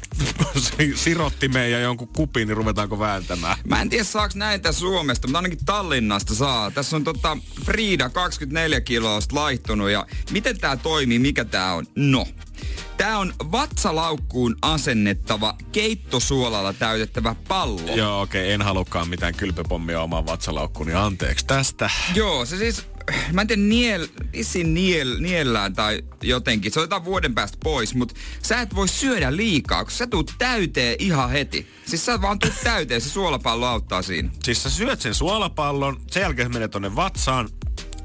sirottimeen ja jonkun kupin, niin ruvetaanko vääntämään? Mä en tiedä, saaks näitä Suomesta, mutta ainakin Tallinnasta saa. Tässä on Frida 24 kiloista laihtunut ja miten tää toimii, mikä tää on? No. Tää on vatsalaukkuun asennettava keittosuolalla täytettävä pallo. Joo, okei, en halukaan mitään kylpypommia omaan vatsalaukkuun, niin anteeksi tästä. Joo, se siis, mä en tiedä, niellään tai jotenkin. Se otetaan vuoden päästä pois, mutta sä et voi syödä liikaa, kun sä tuut täyteen ihan heti. Siis sä vaan tuut täyteen, se suolapallo auttaa siinä. Siis sä syöt sen suolapallon, sen jälkeen menee tonne vatsaan.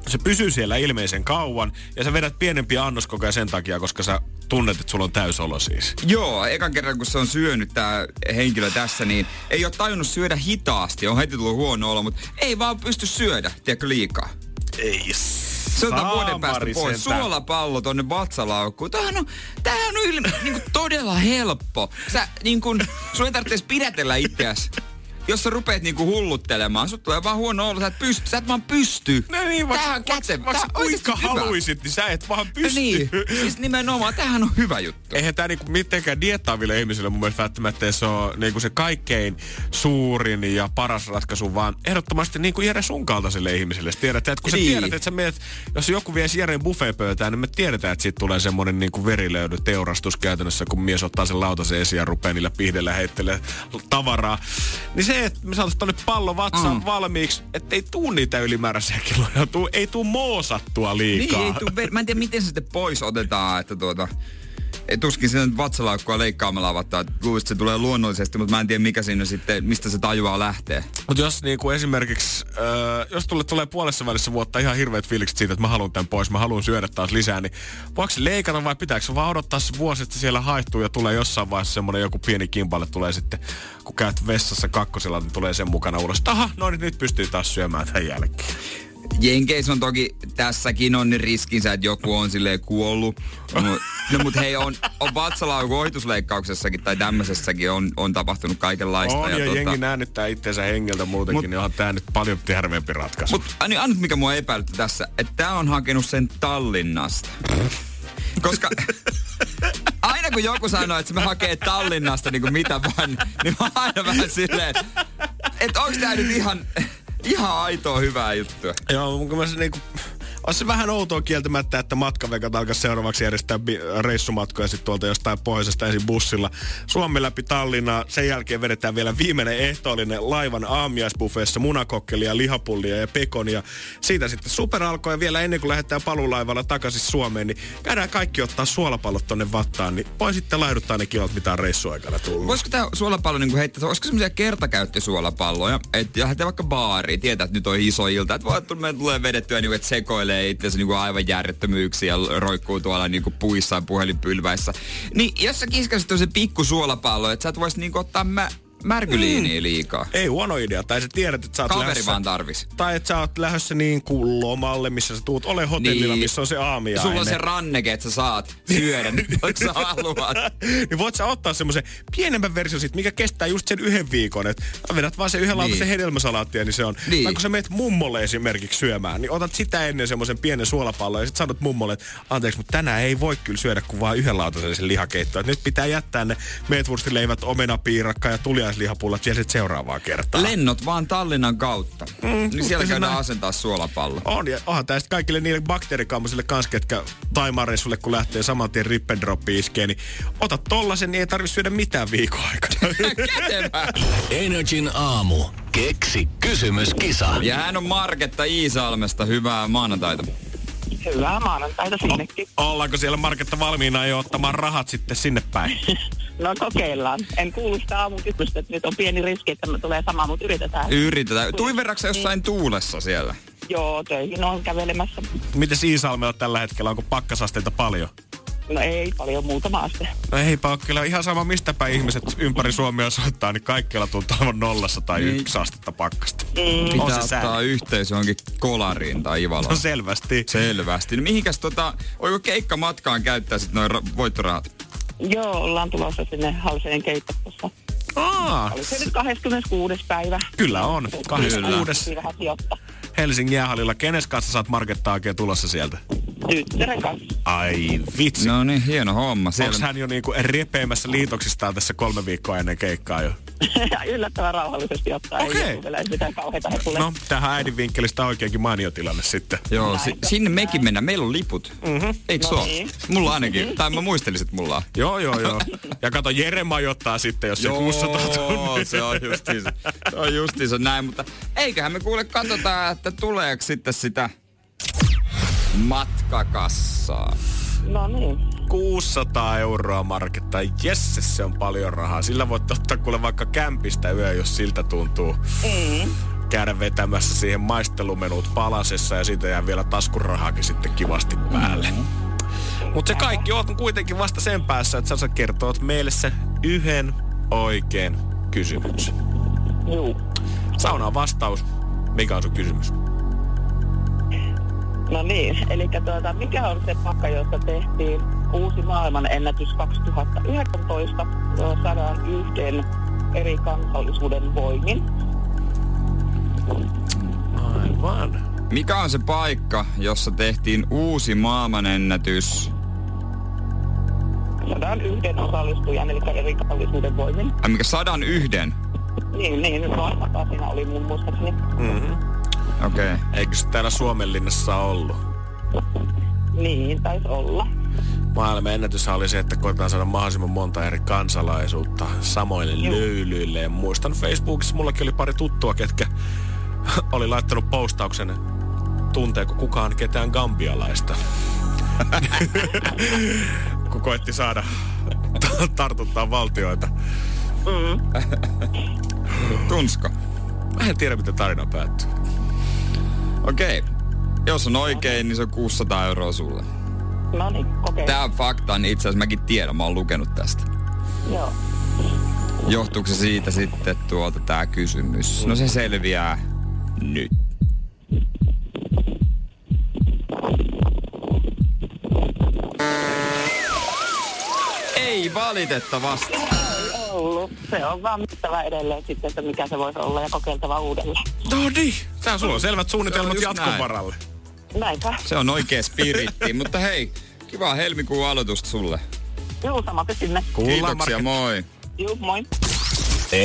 Se pysyy siellä ilmeisen kauan ja sä vedät pienempiä annoskokoja sen takia, koska sä tunnet, että sulla on täysolo siis. Joo, ekan kerran kun se on syönyt tää henkilö tässä, niin ei oo tajunnut syödä hitaasti. On heti tullut huono olo, mutta ei vaan pysty syödä, tiedätkö, liikaa. Ei se otetaan vuoden päästä pois. Suolapallo tonne vatsalaukkuun. Tämähän on niinku todella helppo. Sä niinku, sun ei tarvitse pidätellä itseäsi. Jos sä rupeet niinku hulluttelemaan, sut tulee vaan huono olla, sä et vaan pysty. No niin, vaikka kuinka haluisit, niin sä et vaan pysty. Niin, siis nimenomaan, tämähän on hyvä juttu. Eihän tää niinku mitenkään diettaaville ihmisille mun mielestä välttämättä se on niinku se kaikkein suurin ja paras ratkaisu, vaan ehdottomasti niinku Jere sun kaltaisille ihmisille. Tiedät, että sä menet, jos joku vie Jereen buffeepöytään, niin me tiedetään, että siitä tulee semmonen niinku verilöydy teurastus käytännössä, kun mies ottaa sen lautasen esiin ja rupeaa niillä pihdellä heittelee tavaraa. Niin se, että me saataisiin tonne pallon vatsaan valmiiksi, ettei tuu niitä ylimääräisiä kiloja, ei tuu moosattua liikaa. Niin, ei tuu mä en tiedä, miten se sitten pois otetaan, että tuskin sinne vatsalaukkua leikkaamalla avattaa, että se tulee luonnollisesti, mutta mä en tiedä mikä siinä sitten, mistä se tajuaa lähtee. Mutta jos niinku esimerkiksi, jos tulee puolessa välissä vuotta ihan hirveät fiilikset siitä, että mä haluan tämän pois, mä haluan syödä taas lisää, niin voiko se leikata vai pitääkö se vaan odottaa se vuosi, että siellä haihtuu ja tulee jossain vaiheessa semmoinen joku pieni kimpalle tulee sitten, kun käyt vessassa kakkosella, niin tulee sen mukana ulos. Aha, no niin nyt pystyy taas syömään tämän jälkeen. Jenkeissä on toki, tässäkin on riskinsä, että joku on silleen kuollut. No mut hei, on vatsalaukun ohitusleikkauksessakin tai tämmöisessäkin on tapahtunut kaikenlaista. On ja jengi näännyttää itseensä hengeltä muutenkin, niin onhan tää nyt paljon terveempi ratkaisu. Mut ainut mikä mua epäilytti tässä, että tää on hakenut sen Tallinnasta. Koska aina kun joku sanoo, että se me hakee Tallinnasta niin kuin mitä vaan, niin mä aina vähän silleen, että onks tää nyt ihan... Ihan aitoa hyvää juttua. Joo, mutta mä se niinku... Olisi se vähän outoa kieltämättä, että matkavekat alkaisi seuraavaksi järjestää reissumatkoja sitten tuolta jostain pohjoisesta ensin bussilla. Suomen läpi Tallinnaa, sen jälkeen vedetään vielä viimeinen ehtoollinen laivan aamiaisbuffeessa munakokkelia, lihapullia ja pekonia. Siitä sitten super alkoi ja vielä ennen kuin lähdetään paluulaivalla takaisin Suomeen, niin käydään kaikki ottaa suolapallot tonne vattaan, niin voi sitten laihduttaa ne kilot, mitä on reissuaikana tullut. Voisiko tämä suolapallo niinku heittää, olisiko semmoisia kertakäyttösuolapalloja, että lähdetään vaikka baariin, tietää, että nyt on iso ilta, että voi tulee vedettyä niinku, että sekoilee itseasiassa niinku aivan järjettömyyksiä ja roikkuu tuolla niinku puissaan puhelinpylväissä. Niin jos sä kiskasit tämmösen pikku suolapallo, että sä et vois niinku ottaa märkyliiniä liikaa. Ei huono idea. Tai sä tiedät, että sä oot kaveri lähdössä, vaan tarvis. Tai että sä oot lähdössä niinku lomalle, missä sä tuut ole hotellilla, niin, missä on se aamiaine. Sulla on se ranneke, että sä saat syödä, jos sä haluat. Niin voit sä ottaa semmosen pienemmän version siitä, mikä kestää just sen yhden viikon. Että vedät vaan sen yhden lautasen hedelmäsalaattia, niin se on. Niin. Tai kun sä meet mummolle esimerkiksi syömään, niin otat sitä ennen semmosen pienen suolapallon ja sit sanot mummolle, että anteeksi, mutta tänään ei voi kyllä syödä kuin vaan yhden lautasen lihakeittoa. Nyt pitää jättää ne meetwurstileivät, omenapiirakka ja tulia lihapullat vielä sitten seuraavaa kertaa. Lennot vaan Tallinnan kautta. Niin siellä käydään asentaa suolapallo. On, ja onhan tää sitten kaikille niille bakteerikammoisille kans, ketkä taimareissulle kun lähtee saman tien rippendroppiin iskee, niin ota tollasen, niin ei tarvitse syödä mitään viikon aikana. Kätevää! NRJ:n aamu. Keksi kysymyskisa. Ja hän on Marketta Iisalmesta. Hyvää maanantaita. Hyvää maanantaita sinnekin. Ollaanko siellä Marketta valmiina jo ottamaan rahat sitten sinne päin? No kokeillaan. En kuulu sitä aamun kysymystä, että nyt on pieni riski, että me tulee samaa, mutta yritetään. Yritetään. Tuin verraksi jossain tuulessa siellä? Joo, töihin on kävelemässä. Mites Iisalmella tällä hetkellä? Onko pakkasasteita paljon? No ei paljon, muutama aste. No eipä ole kyllä. Ihan sama mistä päin ihmiset ympäri Suomea soittaa, niin kaikkialla tuntuu olevan nollassa tai 1 astetta pakkasta. Pitää ottaa yhteys johonkin kolariin tai Ivalaan. No selvästi. Selvästi. No mihinkäs oiko keikkamatkaan käyttää sit noin voittorahat? Joo, ollaan tulossa sinne Helsingin keskustassa. Oli se nyt 26. päivä. Kyllä on, 26. Helsingin jäähallilla. Kenes kanssa saat Markettaa oikein tulossa sieltä? Tyttären kanssa. Ai vitsi. No niin, hieno homma. Onks hän jo niinku repeimässä liitoksistaan tässä 3 viikkoa ennen keikkaa jo? Yllättävän rauhallisesti ottaa. Okei. Okay. Ei mitään kauheita hepulle. No, tähän äidin vinkkelistä oikeinkin mainio tilanne sitten. Joo, sinne mekin mennään. Meillä on liput. Eikö se niin. Mulla ainakin. Tai mä muistelisin, että mulla on. Joo. Ja kato, Jere majottaa sitten, jos se 600 tunnin. Se on justiinsa näin. Mutta eiköhän me kuule katsotaan, että tuleeko sitten sitä... matkakassaa. No niin. 600 € Marketta. Jesses, se on paljon rahaa. Sillä voit ottaa kuule vaikka kämpistä yö, jos siltä tuntuu. Käydä vetämässä siihen maistelumenuut palasessa ja siitä jää vielä taskurahaakin sitten kivasti päälle. Mutta se kaikki on kuitenkin vasta sen päässä, että sä kertoot meille se yhden oikein kysymyksen. Saunaan vastaus. Mikä on sun kysymys? No niin, eli mikä on se pakka, jossa tehtiin uusi maailmanennätys 2019 101 eri kansallisuuden voimin? Aivan. Mikä on se paikka, jossa tehtiin uusi maailmanennätys? 101 osallistujan, eli eri kansallisuuden voimin. Ai mikä 101? Niin, varmasti siinä oli mun muistaakseni. Okei. Eikö se täällä Suomenlinnassa ollut? Niin, taisi olla. Maailman ennätyshän oli se, että koetaan saada mahdollisimman monta eri kansalaisuutta samoille löylyille. Ja muistan Facebookissa, mullakin oli pari tuttua, ketkä oli laittanut postauksen, tunteeko kukaan ketään gambialaista. Kun koetti saada tartuttaa valtioita. Tunska. Mä en tiedä, miten tarina päättyy. Okei. Jos on oikein, niin se on 600 € sulle. No niin, okei. Tää on fakta, niin itse asiassa mäkin tiedän, mä oon lukenut tästä. Joo. Johtuuko se siitä sitten tää kysymys? No se selviää nyt. Ei valitettavasti. Ei ollut. Se on vaan mittava edelleen sitten, että mikä se voisi olla ja kokeiltava uudelleen. No niin. Tää sulla on selvät suunnitelmat jatkon varalle. Näinpä. Se on oikea spiritti, mutta hei, kivaa helmikuun aloitusta sulle. Joo, sama sinne. Kiitoksia, moi. Joo, moi.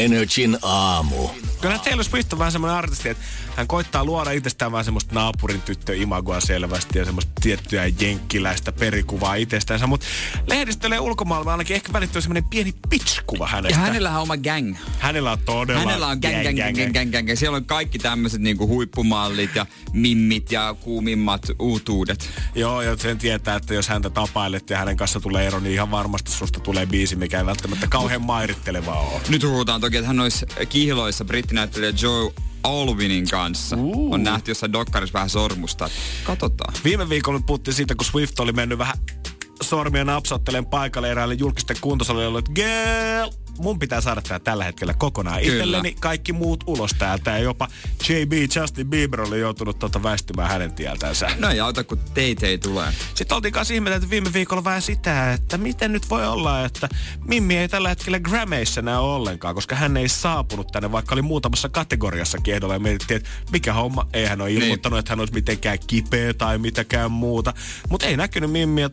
NRJ:n aamu. Kyllä Taylor Swift on vähän semmoinen artisti, että hän koittaa luoda itsestään vähän semmoista naapurin tyttöimagoa selvästi ja semmoista tiettyä jenkkiläistä perikuvaa itsestään. Mutta lehdistölle ulkomailla ainakin ehkä välittyy semmoinen pieni pitch-kuva hänestä. Ja hänellä on oma gang. Hänellä on todella Hänellä on gang. Siellä on kaikki tämmöiset niinku huippumallit ja mimmit ja kuumimmat uutuudet. Joo, ja sen tietää, että jos häntä tapailet ja hänen kanssa tulee ero, niin ihan varmasti susta tulee biisi, mikä ei välttämättä kauhean mairittelevaa ole. Nyt huutaan toki, että hän olisi kihloissa brittinäyttelijä Joe Alwinin kanssa. On nähty jossain dokkarissa vähän sormusta. Katsotaan. Viime viikolla puhuttiin siitä, kun Swift oli mennyt vähän sormia napsautteleen paikalle eräälle julkisten kuntosalille, että girl, mun pitää saada tää tällä hetkellä kokonaan itselleni, kaikki muut ulos täältä. Ja jopa JB, Justin Bieber, oli joutunut väistymään hänen tieltänsä. No ei auta, kun teitä ei tule. Sitten oltiin kanssa ihmetelty viime viikolla vähän sitä, että miten nyt voi olla, että Mimmi ei tällä hetkellä Grammyissa näy ollenkaan, koska hän ei saapunut tänne, vaikka oli muutamassa kategoriassakin ehdolla. Ja mietittiin, että mikä homma, ei hän ole ilmoittanut, että hän olisi mitenkään kipeä tai mitäkään muuta. Mutta ei näkynyt Mimmiä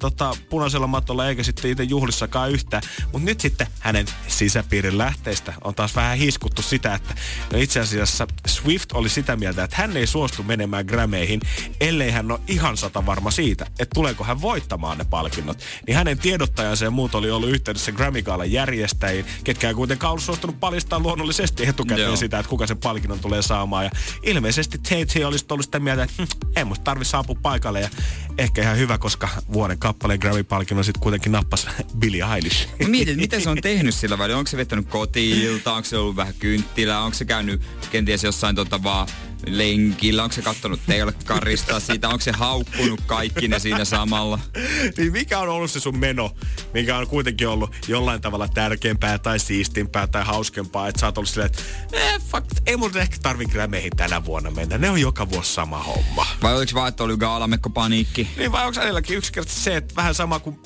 punaisella matolla eikä sitten itse juhlissakaan yhtään. Mutta nyt sitten hänen sisäpiirin lähteistä on taas vähän hiskuttu sitä, että no itse asiassa Swift oli sitä mieltä, että hän ei suostu menemään Grammyihin, ellei hän ole ihan satavarma siitä, että tuleeko hän voittamaan ne palkinnot. Niin hänen tiedottajansa ja muut oli ollut yhteydessä Grammy-gaalan järjestäjiin, ketkä ei kuitenkaan ollut suostunut paljastamaan luonnollisesti etukäteen sitä, että kuka sen palkinnon tulee saamaan. Ja ilmeisesti Tate olisi ollut sitä mieltä, että ei musta tarvitse saapua paikalle ja ehkä ihan hyvä, koska vuoden kappaleen Grammy-palkinnon sitten kuitenkin nappasi Billie Eilish. Mietin, miten se on tehnyt sillä välillä? Onko se vettänyt kotiilta, onko se ollut vähän kynttilää, onko se käynyt kenties jossain vaan lenkillä, onko se kattonut telkkarista siitä, onko se haukkunut kaikki ne siinä samalla? Niin mikä on ollut se sun meno, mikä on kuitenkin ollut jollain tavalla tärkeämpää tai siistimpää tai hauskempaa, että sä oot ollut silleen, että ei mun ehkä tarvi Grammyihin tänä vuonna mennä, ne on joka vuosi sama homma. Vai oliko vaan, että oli gaalamekko-paniikki? Niin vai onko hänelläkin yksinkertaisesti se, että vähän sama kuin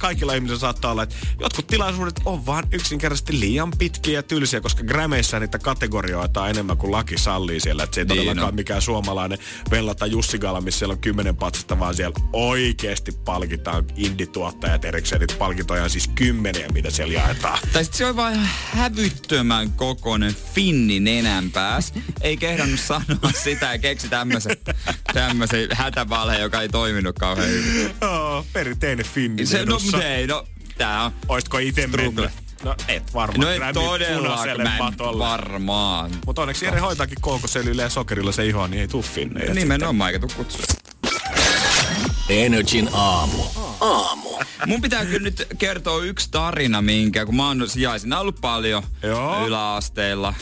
kaikilla ihmisillä saattaa olla, että jotkut tilaisuudet on vaan yksinkertaisesti liian pitkiä ja tylsiä, koska Grammyissä niitä kategorioita on enemmän kuin laki sallii siellä, että se ei todellakaan mikään suomalainen Vella tai Jussi Gala, missä siellä on 10 patsasta, vaan siellä oikeasti palkitaan indituottajat erikseen, niitä palkintoja on siis 10, mitä siellä jaetaan. Tai sitten se on vaan hävyttömän kokoinen finni nenän pääs, ei kehdannut sanoa sitä ja keksi tämmöisen hätävalhe, joka ei toiminut kauhean hyvin. Oh, perinteinen finni. Tää on. Oisitko ite mennyt? No et varmaan. No et todellakaan, varmaan. Mutta onneksi Jere hoitaakin koukoselyllä ja sokerilla se ihoa, niin ei tuu finneet. Nimenomaan, eikä tuu kutsua. NRJ:n aamu. Mun pitää kyllä nyt kertoa yksi tarina, minkä, kun mä oon sijaisena ollut paljon ala-asteella,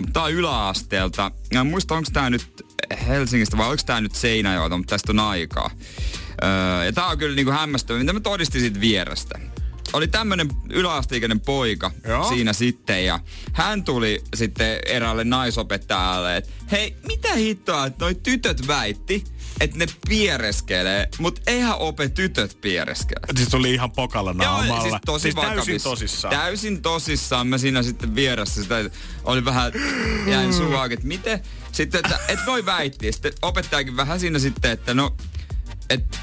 mutta tää on yläasteelta. Mä en muista, onko tää nyt Helsingistä vai onko tää nyt Seinäjoelta, mutta tästä on aikaa. Ja tää on kyllä niinku hämmästävä, mitä mä todistin siitä vierestä. Oli tämmönen yläasteikäinen poika siinä sitten ja hän tuli sitten eräälle naisopettajalle, että hei, mitä hittoa, että noi tytöt väitti, että ne piereskelee, mut eihän tytöt piereskele. Siis tuli ihan pokalla naamalla. Siis täysin tosissaan. Täysin tosissaan. Mä siinä sitten vieressä sitä oli vähän jäin suvaakin, että miten? Sitten, että et noi väitti. Sitten opettajakin vähän siinä sitten, että no, että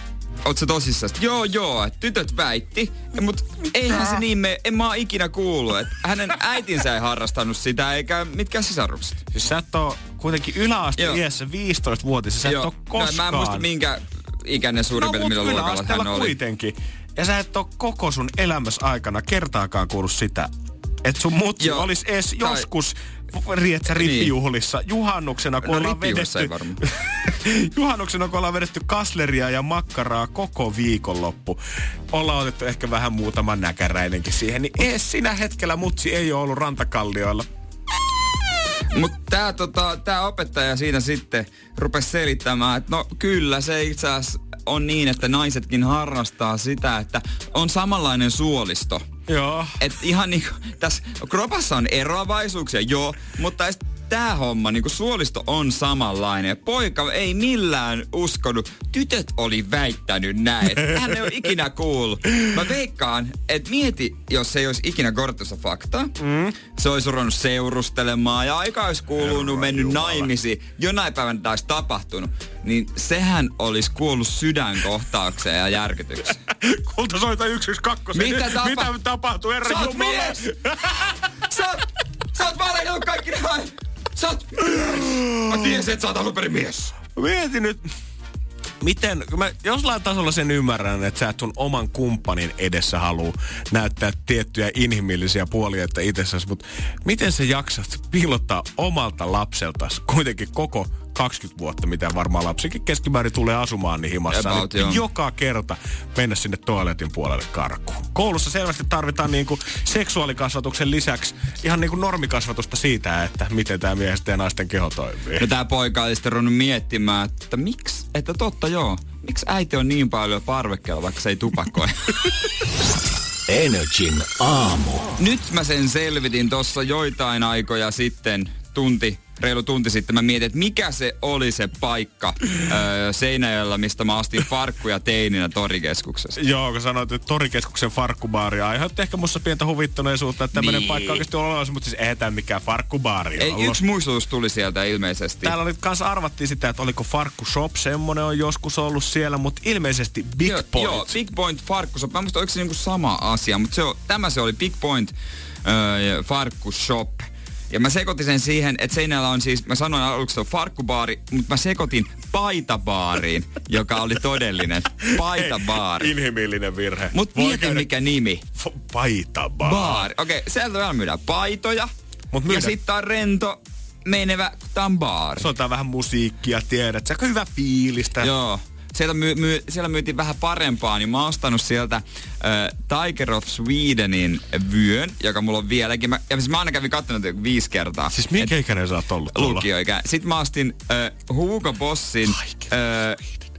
oot sä tosissaan? Joo, tytöt väitti, mutta eihän se niin mene, en mä oon ikinä kuullut. Et hänen äitinsä ei harrastanut sitä, eikä mitkään sisarukset. Siis sä et oo kuitenkin yläaste-iässä 15-vuotias, sä et oo koskaan. No, mä en muista minkä ikäinen suurin piirtein, millä luokalla hän oli. Kuitenkin. Ja sä et oo koko sun elämässä aikana kertaakaan kuullut sitä, että sun mutsi olisi edes joskus rippijuhlissa. Juhannuksena, kun ollaan vedetty kasleria ja makkaraa koko viikonloppu. Ollaan otettu ehkä vähän muutama näkäräinenkin siihen. Niin ees sinä hetkellä mutsi ei ole ollut rantakallioilla. Mutta tää, tää opettaja siinä sitten rupesi selittämään, että no kyllä se itse asiassa on niin, että naisetkin harrastaa sitä, että on samanlainen suolisto. Joo. Että ihan niinku, tässä kropassa on eroavaisuuksia, mutta tää homma, niinku suolisto on samanlainen. Poika ei millään uskonut. Tytöt oli väittänyt näin. Hän ei ole ikinä kuullut. Mä veikkaan, että mieti, jos ei olisi ikinä korttussa faktaa. Se olisi ruvennut seurustelemaan ja aika olisi kuulunut, mennyt naimisiin. Jonain päivänä taisi tapahtunut. Niin sehän olisi kuollut sydänkohtaukseen ja järkytykseen. Kulta soita 112. Mitä tapahtui, herra Jumala? Sä oot valehdellut kaikki ne Mä tiesin, että sä oot alunperin mies. Mieti nyt. Miten, kun mä jollain tasolla sen ymmärrän, että sä et sun oman kumppanin edessä haluu näyttää tiettyjä inhimillisiä puolia itsessäsi, mutta miten sä jaksat piilottaa omalta lapseltasi kuitenkin koko 20 vuotta, mitä varmaan lapsikin keskimäärin tulee asumaan niin himassa, niin joka kerta mennä sinne toaletin puolelle karkuun. Koulussa selvästi tarvitaan niinku seksuaalikasvatuksen lisäksi ihan niinku normikasvatusta siitä, että miten tämä miehestä ja naisten keho toimii. No tää poika oli sitten ruvennut miettimään, että miksi, että totta joo, miksi äiti on niin paljon parvekkeella, vaikka se ei tupakoi. NRJ:n aamu. Nyt mä sen selvitin tossa joitain aikoja sitten, reilu tunti sitten mä mietin, että mikä se oli se paikka Seinäjoella, mistä mä ostin farkkuja teininä Torikeskuksessa. Joo, kun sanoit, että Torikeskuksen farkkubaari aiheutti ehkä musta pientä huvittuneisuutta, että tämmönen paikka oikeasti on olemassa, mutta siis eihän tää mikään farkkubaari ei ollut. Yksi muistutus tuli sieltä ilmeisesti. Täällä oli, kanssa arvattiin sitä, että oliko farkkushop, semmonen on joskus ollut siellä, mutta ilmeisesti Big Point. Joo, Big Point, farkkushop. Mä muistan, oliko se niinku sama asia, mutta se oli Big Point, farkkushop. Ja mä sekoitin sen siihen, että Seinällä on siis, mä sanoin aluksi se on farkkubaari, mutta mä sekoitin paitabaariin, joka oli todellinen. Paitabaari. Inhimillinen virhe. Mut mieti mikä nimi. Paitabaari. Okei, sieltä vielä myydään paitoja. Ja sit tää on rento menevä, kun tää on baari. Soitetaan vähän musiikkia, tiedät. Se on hyvä fiilistä. Joo. Siellä myytiin vähän parempaa, niin mä oon ostanut sieltä Tiger of Swedenin vyön, joka mulla on vieläkin. Ja siis mä aina kävin katsonut 5 kertaa. Siis minkä ikäinen sä oot ollut? Lukioikä. Sitten mä ostin Hugo Bossin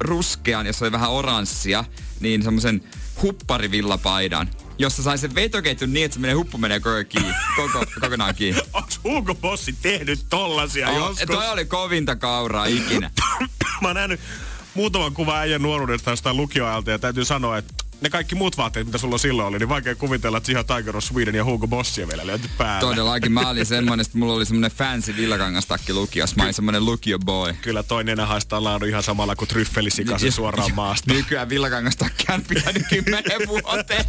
ruskean, jossa oli vähän oranssia, niin semmosen hupparivillapaidan, jossa sai sen vetoketjun niin, että se menee huppu menee kokonaan kiinni. Onks Hugo Bossi tehnyt tollasia joskus? Toi oli kovinta kauraa ikinä. Mä oon nähnyt muutaman kuva äijän nuoruudesta jostain lukioajalta, ja täytyy sanoa, että ne kaikki muut vaatteet, mitä sulla silloin oli, niin vaikea kuvitella, että siihen Tiger of Sweden ja Hugo Bossia vielä löytyi päällä. Todellakin. Mä olin semmonen, että mulla oli semmonen fancy villakangastakki lukiossa. Mä olin semmonen lukio boy. Kyllä toi nenä haistaa laadun ihan samalla kuin tryffelisikasi suoraan maasta. Nykyään villakangastakki on pitänyt 10 vuoteen.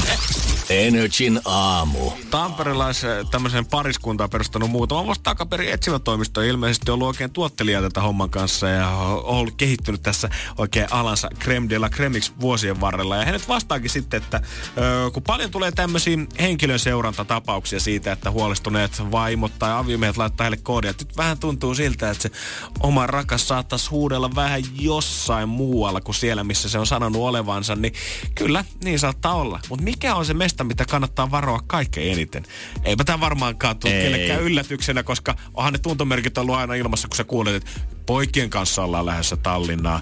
NRJ:n aamu. Tamperelais tämmöisen pariskuntaan perustanut muutama vuosi takaperin etsivä toimisto. Ilmeisesti on ollut oikein tuottelija tätä homman kanssa ja on ollut kehittynyt tässä oikein alansa crème de la crèmeiksi vuosien varrella. Ja he nyt vastaakin sitten, että kun paljon tulee tämmöisiä henkilön seurantatapauksia siitä, että huolestuneet vaimot tai aviomiehet laittaa heille koodia. Nyt vähän tuntuu siltä, että se oma rakas saattaisi huudella vähän jossain muualla kuin siellä, missä se on sanonut olevansa. Niin kyllä, niin saattaa olla. Mutta mikä on se mesta, mitä kannattaa varoa kaikkein eniten? Eipä tämä varmaankaan tule kellekään yllätyksenä, koska onhan ne tuntomerkit ollut aina ilmassa, kun sä kuulet, että poikien kanssa ollaan lähdössä Tallinnaan.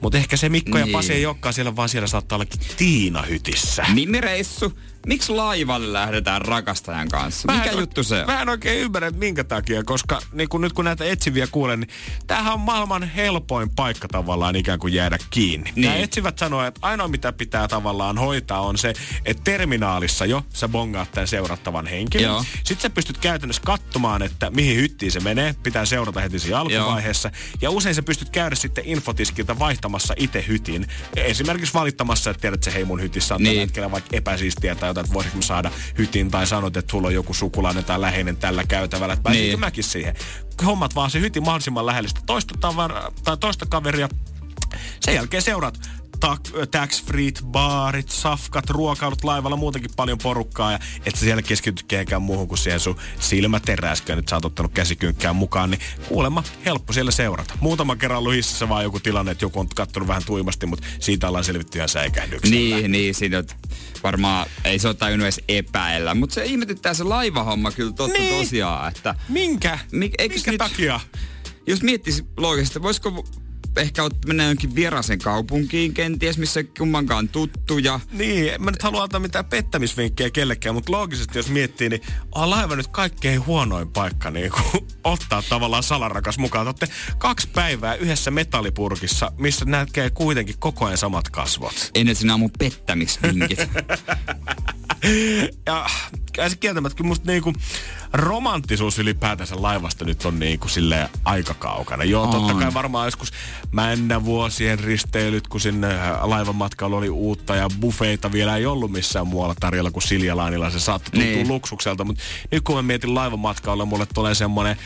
Mutta ehkä se Mikko ja Pasi ei olekaan siellä, vaan siellä saattaa ollakin Tiina hytissä. Minireissu. Miksi laivalle lähdetään rakastajan kanssa? Mikä juttu se on? Mä en oikein ymmärrä, minkä takia, koska niin kun nyt kun näitä etsiviä kuulen, niin tämähän on maailman helpoin paikka tavallaan ikään kuin jäädä kiinni. Niin. Nämä etsivät sanoo, että ainoa mitä pitää tavallaan hoitaa on se, että terminaalissa jo sä bongaat tämän seurattavan henkilön. Joo. Sitten sä pystyt käytännössä katsomaan, että mihin hyttiin se menee. Pitää seurata heti siinä alkuvaiheessa. Joo. Ja usein sä pystyt käydä sitten infotiskilta vaihtamassa itse hytin. Esimerkiksi valittamassa, että tiedät, että se hei mun hytissä on tällä hetkellä vaikka epäsiistiä tai että voisitko saada hytin tai sanot, että sulla on joku sukulainen tai läheinen tällä käytävällä, että pääsinkö mäkin siihen. Hommat vaan se hytin mahdollisimman lähellä sitä toista kaveria. Sen jälkeen seuraat tax-freet, baarit, safkat, ruokailut laivalla, muutenkin paljon porukkaa, ja et sä siellä keskity kehenkään muuhun kuin siihen sun silmäteräskään, nyt sä oot ottanut käsikynkkään mukaan, niin kuulemma helppo siellä seurata. Muutama kerran ollut hississä vaan joku tilanne, että joku on kattonut vähän tuimasti, mutta siitä ollaan selvitty ihan säikähdyksellä. Niin, siinä varmaan ei se ole tajunnut edes epäillä, mutta se ihmetyttää se laivahomma kyllä totta niin. Tosiaan, että... Minkä takia? Jos miettisi loogisesti, voisiko... Ehkä mennään jonkin vieraaseen kaupunkiin kenties, missä kummankaan tuttuja. Niin, mä nyt haluan antaa mitään pettämisvinkkejä kellekään, mutta loogisesti jos miettii, niin on laiva nyt kaikkein huonoin paikka niin kun ottaa tavallaan salarakas mukaan. Olette 2 päivää yhdessä metallipurkissa, missä näkee kuitenkin koko ajan samat kasvot. Ennen sinä on mun pettämisvinkit. Ja se kieltämättä kyllä musta niinku romanttisuus ylipäätänsä laivasta nyt on niinku silleen aika kaukana. Joo, totta kai varmaan joskus männävuosien risteilyt, kun sinne laivamatkailu oli uutta ja buffeita vielä ei ollut missään muualla tarjolla kuin Siljalainilla. Se saattoi tuntua luksukselta, mutta nyt kun mä mietin laivamatkailua, mulle tulee semmonen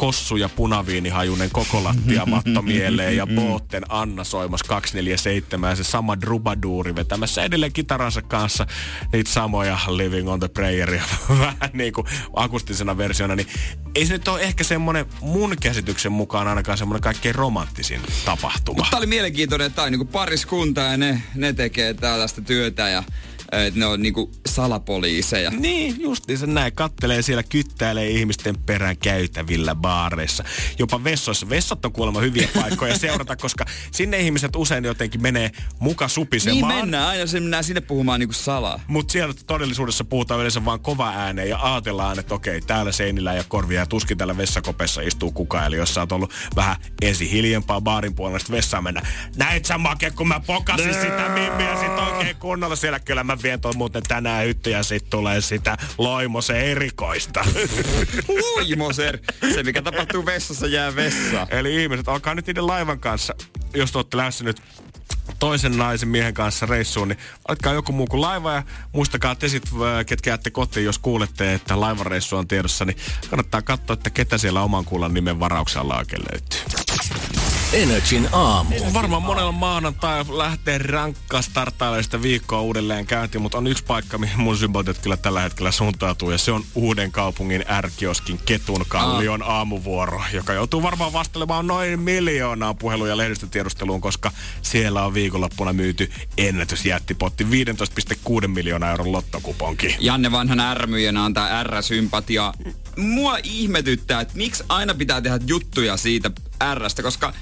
kossu- ja punaviinihajunen kokolattiamatto mieleen ja Bootten Anna soimassa 247 ja se sama drubaduuri vetämässä edelleen kitaransa kanssa niitä samoja Living on the Prayeria vähän niin kuin akustisena versiona, niin ei se nyt ole ehkä semmoinen mun käsityksen mukaan ainakaan semmoinen kaikkein romanttisin tapahtuma. Mutta tää oli mielenkiintoinen, että on niin kuin pariskunta ja ne tekee tällaista työtä ja ne on niinku salapoliiseja. Niin, justiinsa näin. Kattelee siellä, kyttäilee ihmisten perään käytävillä baareissa. Jopa vessoissa. Vessat on kuulemma hyviä paikkoja seurata, koska sinne ihmiset usein jotenkin menee muka supisemaan. Niin mennään aina, mennään sinne puhumaan niinku salaa. Mut siellä todellisuudessa puhutaan yleensä vaan kova ääneen ja ajatellaan, että okei, täällä seinillä ei ole korvia ja tuskin täällä vessakopessa istuu kukaan. Eli jos sä oot ollut vähän ensi hiljempaa baarin puolella, sit vessaan mennä. Näit sä make, kun mä pokasin sitä mimmiä sit oikein kunnolla siellä kyllä mä vietoon muuten tänään hytty ja sit tulee sitä Loimosen erikoista. Loimoser! Se mikä tapahtuu vessassa jää vessaan. Eli ihmiset, alkaa nyt niiden laivan kanssa, jos te ootte lähdössä nyt toisen naisen miehen kanssa reissuun, niin aletkaa joku muu kuin laiva ja muistakaa te sit, ketkä jäätte kotiin, jos kuulette, että laivareissu on tiedossa, niin kannattaa katsoa, että ketä siellä oman kuulan nimen varauksella oikein löytyy. NRJ:n aamu. Varmaan monella maanantai lähtee rankkaa startailemaan sitä viikkoa uudelleen käyntiin, mutta on yksi paikka, mihin mun sympatiat kyllä tällä hetkellä suuntautuu, ja se on Uudenkaupungin R-kioskin Ketunkallion aamuvuoro, joka joutuu varmaan vastelemaan noin 1 miljoonaa puheluja lehdistötiedusteluun, koska siellä on viikonloppuna myyty ennätysjättipotti 15,6 miljoonaa € lottokuponki. Janne Vanhan ärmyjänä on tää R-sympatia. Mua ihmetyttää, että miksi aina pitää tehdä juttuja siitä R-stä, koska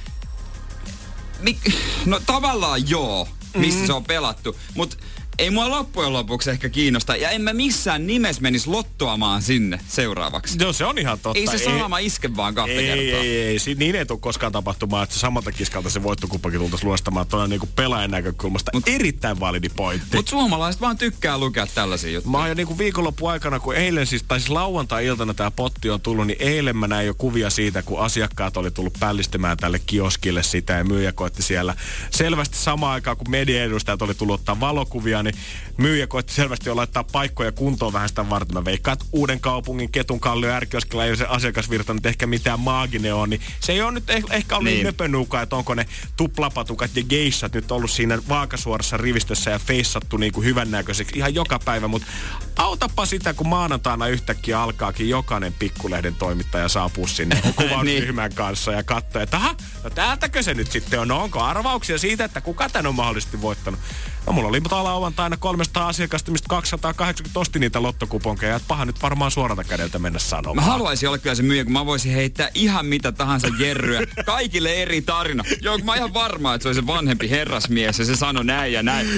no tavallaan joo, missä se on pelattu, mutta ei mua loppujen lopuksi ehkä kiinnosta. Ja en mä missään nimessä menisi lottoamaan sinne seuraavaksi. Joo, se on ihan totta. Ei se sama iske vaan kahta kertaa. Ei. Niin ei tule koskaan tapahtumaan, että se samalta kiskalta se voittokupakin tultaisi luostamaan. Tuo on niinku pelaajan näkökulmasta erittäin validi pointti. Mutta suomalaiset vaan tykkää lukea tällaisia juttuja. Mä oon jo niinku viikonloppuaikana, kun eilen siis lauantai-iltana tää potti on tullut, niin eilen mä näin jo kuvia siitä, kun asiakkaat oli tullut pällistämään tälle kioskille sitä ja myyjä koetti siellä. Selvästi samaan aikaan, kun mediaedustajat oli tullut ottaa valokuvia, niin myyjä koetti selvästi jo laittaa paikkoja kuntoon vähän sitä varten. Mä veikkaan, Uudenkaupungin Ketunkallio R-kioskilla ei ole se asiakasvirta nyt ehkä mitään maaginen on, niin se ei ole nyt ehkä ollut niin nöpönuukaan, että onko ne tuplapatukat ja geissat nyt ollut siinä vaakasuorassa rivistössä ja feissattu niin kuin hyvännäköiseksi ihan joka päivä, mutta autapa sitä, kun maanantaina yhtäkkiä alkaakin jokainen pikkulehden toimittaja saapuu sinne kuvausryhmän kanssa ja katsoo, että aha, no täältäkö se nyt sitten on? No, onko arvauksia siitä, että kuka tän on mahdollisesti voittanut? No mulla oli lauantaina 300 asiakasta, mistä 280 osti niitä lottokuponkeja. Et paha nyt varmaan suoralta kädeltä mennä sanomaan. Mä haluaisin olla kyllä se myyjä, kun mä voisin heittää ihan mitä tahansa jerryä. Kaikille eri tarina. Joo, mä oon ihan varma, että se oli se vanhempi herrasmies ja se sanoi näin ja näin.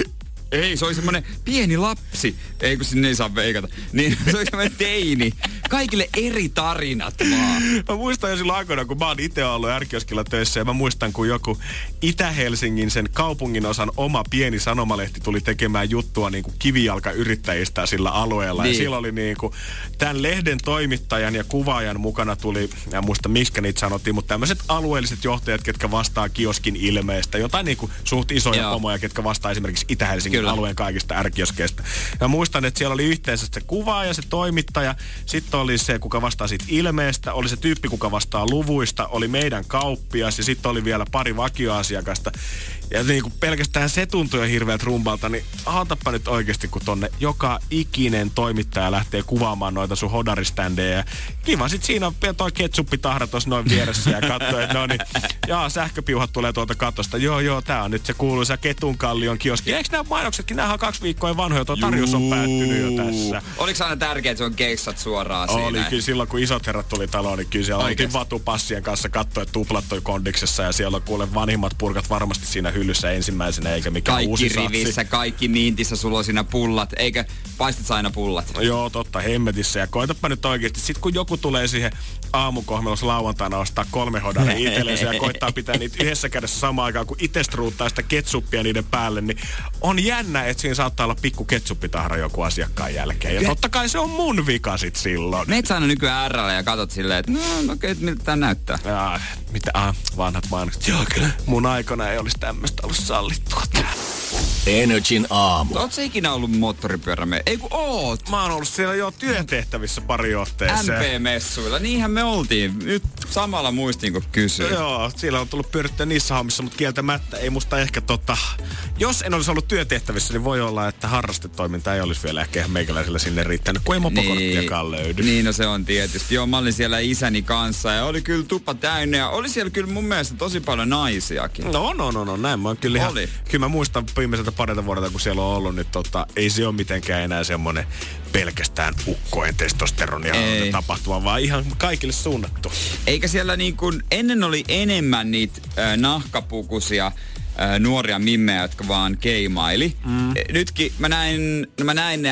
Ei, se oli semmonen pieni lapsi. Ei, kun sinne ei saa veikata. Niin, se oli semmonen teini. Kaikille eri tarinat vaan. Mä muistan jo silloin aikoina, kun mä oon ite ollut R-kioskilla töissä, ja mä muistan, kun joku Itä-Helsingin sen kaupunginosan oma pieni sanomalehti tuli tekemään juttua niin kuin kivijalkayrittäjistä sillä alueella. Niin. Ja silloin oli niin kuin tämän lehden toimittajan ja kuvaajan mukana tuli, en muista miksi niitä sanottiin, mutta tämmöiset alueelliset johtajat, ketkä vastaa kioskin ilmeistä. Jotain niin kuin suht isoja pomoja, ketkä vastaa esimerkiksi Itä-Helsingin alueen kaikista R-kioskeista. Ja muistan, että siellä oli yhteensä se kuvaaja, se toimittaja, sitten oli se, kuka vastaa siitä ilmeestä, oli se tyyppi, kuka vastaa luvuista, oli meidän kauppias ja sitten oli vielä pari vakioasiakasta. Ja niin kuin pelkästään se tuntui jo hirveältä rumbalta, niin antappa nyt oikeasti, kun tonne joka ikinen toimittaja lähtee kuvaamaan noita sun hodariständejä. Kiva, sit siinä on toi ketsuppitahra tossa noin vieressä ja katsoo, että no niin, jaa, sähköpiuhat tulee tuolta katosta. Joo, tää on nyt se kuuluisa Ketunkallion kioski. Eiks nää mainoksetkin, näähän on 2 viikkoa vanhoja, tuo tarjous on päättynyt jo tässä. Oliks aina tärkeet, se on keissat suoraan siinä? Oli kyllä silloin, kun isot herrat tuli taloon, niin kyllä siellä oltiin vatupassien kanssa kattoo, että tuplat toi kondiksessa ja siellä on kuule vanhimmat purkat varmasti siinä hyllyssä ensimmäisenä, eikä mikään kaikki uusi satsi. Kaikki rivissä, kaikki niintissä, sulla on siinä pullat, eikä paistat aina pullat. No joo, totta, hemmetissä. Ja koetapa nyt oikeesti, sit kun joku tulee siihen aamukohmelossa lauantaina ostaa 3 hodaria itsellensä ja koittaa pitää niitä yhdessä kädessä samaan aikaan, kun itse struuttaa sitä ketsuppia niiden päälle, niin on jännä, että siinä saattaa olla pikku ketsuppitahra joku asiakkaan jälkeen. Ja totta kai se on mun vika sit silloin. Meet sä aina nykyään R:llä ja katot silleen, että no okei, miltä tää näyttää. Vanhat mainokset. Joo, kyllä. Mun aikana ei olisi tämmöistä ollut sallittua. NRJ:n aamu. Ootko sä ikinä ollut moottoripyörämme? Ei kun oot. Mä oon ollut siellä jo työtehtävissä pari otteeseen. MP-messuilla. Niinhän me oltiin. Nyt samalla muistiin kun kysyin. Joo, siellä on tullut pyörittää niissä hommissa, mutta kieltämättä ei musta ehkä Jos en olisi ollut työtehtävissä, niin voi olla, että harrastetoiminta ei olisi vielä ehkä meikäläisellä sinne riittänyt, kun ei mopokorttiakaan löydy. Niin, no se on tietysti. Joo, mä olin siellä isäni kanssa ja oli kyllä tuppa täynnä ja oli siellä kyllä mun mielestä tosi paljon naisiakin. No, näin mä oon kyllä ihan... Kyllä mä muistan viimeiseltä parilta vuodelta, kun siellä on ollut, niin ei se ole mitenkään enää semmoinen pelkästään ukkojen testosteronia tapahtuma, vaan ihan kaikille suunnattu. Eikä siellä niin kuin, ennen oli enemmän niitä nahkapukuisia nuoria mimmejä, jotka vaan keimaili. Nytkin mä näin ne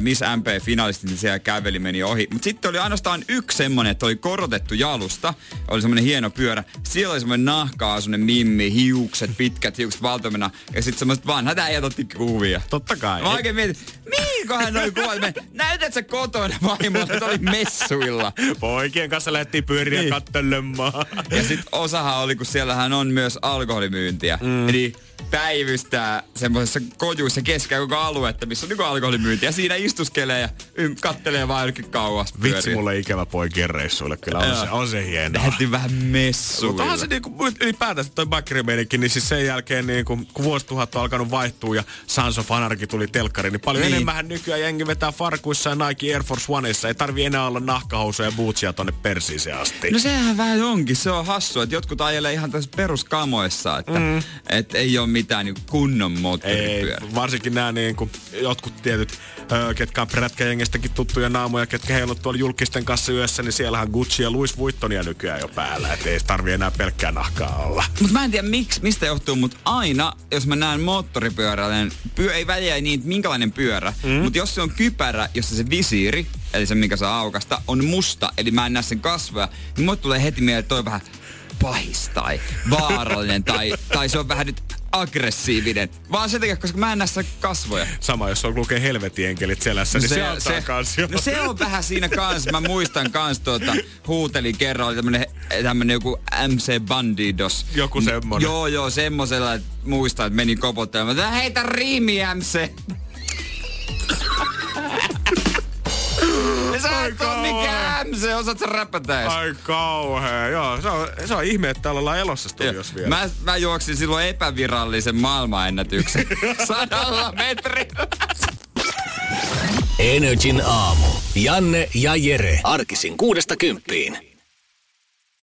Miss MP-finalistit, niin siellä käveli meni ohi. Mutta sitten oli ainoastaan yksi semmonen, että oli korotettu jalusta. Oli semmonen hieno pyörä. Siellä oli semmonen nahka-asuinen mimmi, hiukset, pitkät hiukset valtamena. Ja sitten semmoiset vanhat äijät otti kuvia. Totta kai. Mä oikein mietin, miinkohan noi kuvat? Näytät sä kotona vaimolla, että oli messuilla. Poikien kanssa lähti pyöriä kattelemaan. Ja sit osahan oli, kun siellähän on myös alkoholimyyntiä. Eli päivystää semmoisessa kojuissa keskellä koko aluetta, missä on niin alkoholimyynti. Ja siinä istuskelee ja kattelee vaan jollekin kauas pyöriä. Vitsi, mulle ikävä poikien reissuille. Kyllä on se hienoa. Lähdettiin vähän messuille. Mutta onhan se niinku ylipäätänsä toi bakkerimeenikin, niin siis sen jälkeen niinku, kun vuosituhat on alkanut vaihtua ja Sons of Anarchy tuli telkkariin, niin paljon enemmän nykyään jengi vetää farkuissa ja Nike Air Force Oneissa. Ei tarvi enää olla nahkahousuja ja bootsia tonne persiiseen asti. No sehän vähän onkin. Se on hassua, että jotkut ajelee ihan tässä peruskamoissa, että et ei ole mitään niin kunnon moottoripyörä. Ei, varsinkin nämä niin kuin jotkut tietyt, ketkä on prätkäjengestäkin tuttuja naamoja, ketkä heilut tuolla julkisten kanssa yössä, niin siellähän Gucci ja Louis Vuittonia nykyään jo päällä, et ei tarvii enää pelkkää nahkaa olla. Mut mä en tiedä mistä johtuu, mut aina, jos mä näen moottoripyörällä, ei väliä niin, minkälainen pyörä, mut jos se on kypärä, jossa se visiiri, eli se minkä saa aukasta, on musta, eli mä en näe sen kasvoja, niin mut tulee heti mieleen, toi vähän pahis tai vaarallinen tai se on vähän nyt aggressiivinen. Vaan sen takia, koska mä en näissä kasvoja. Sama, jos on lukee helvetienkelit selässä, no niin se antaa kans jo. No se on vähän siinä kans. Mä muistan kans huutelin kerran, oli tämmönen joku MC Bandidos. Joku semmonen. Joo, semmosella, että muistan, että menin kopottelemaan. Heitä riimi, MC! Sä et oo mikään MC, osaat sä räppätä. Ai kauhea, joo. Se on ihme, että täällä ollaan elossa studiossa vielä. Mä juoksin silloin epävirallisen maailmanennätyksen 100 metrillä. NRJ:n aamu. Janne ja Jere. Arkisin 6–10.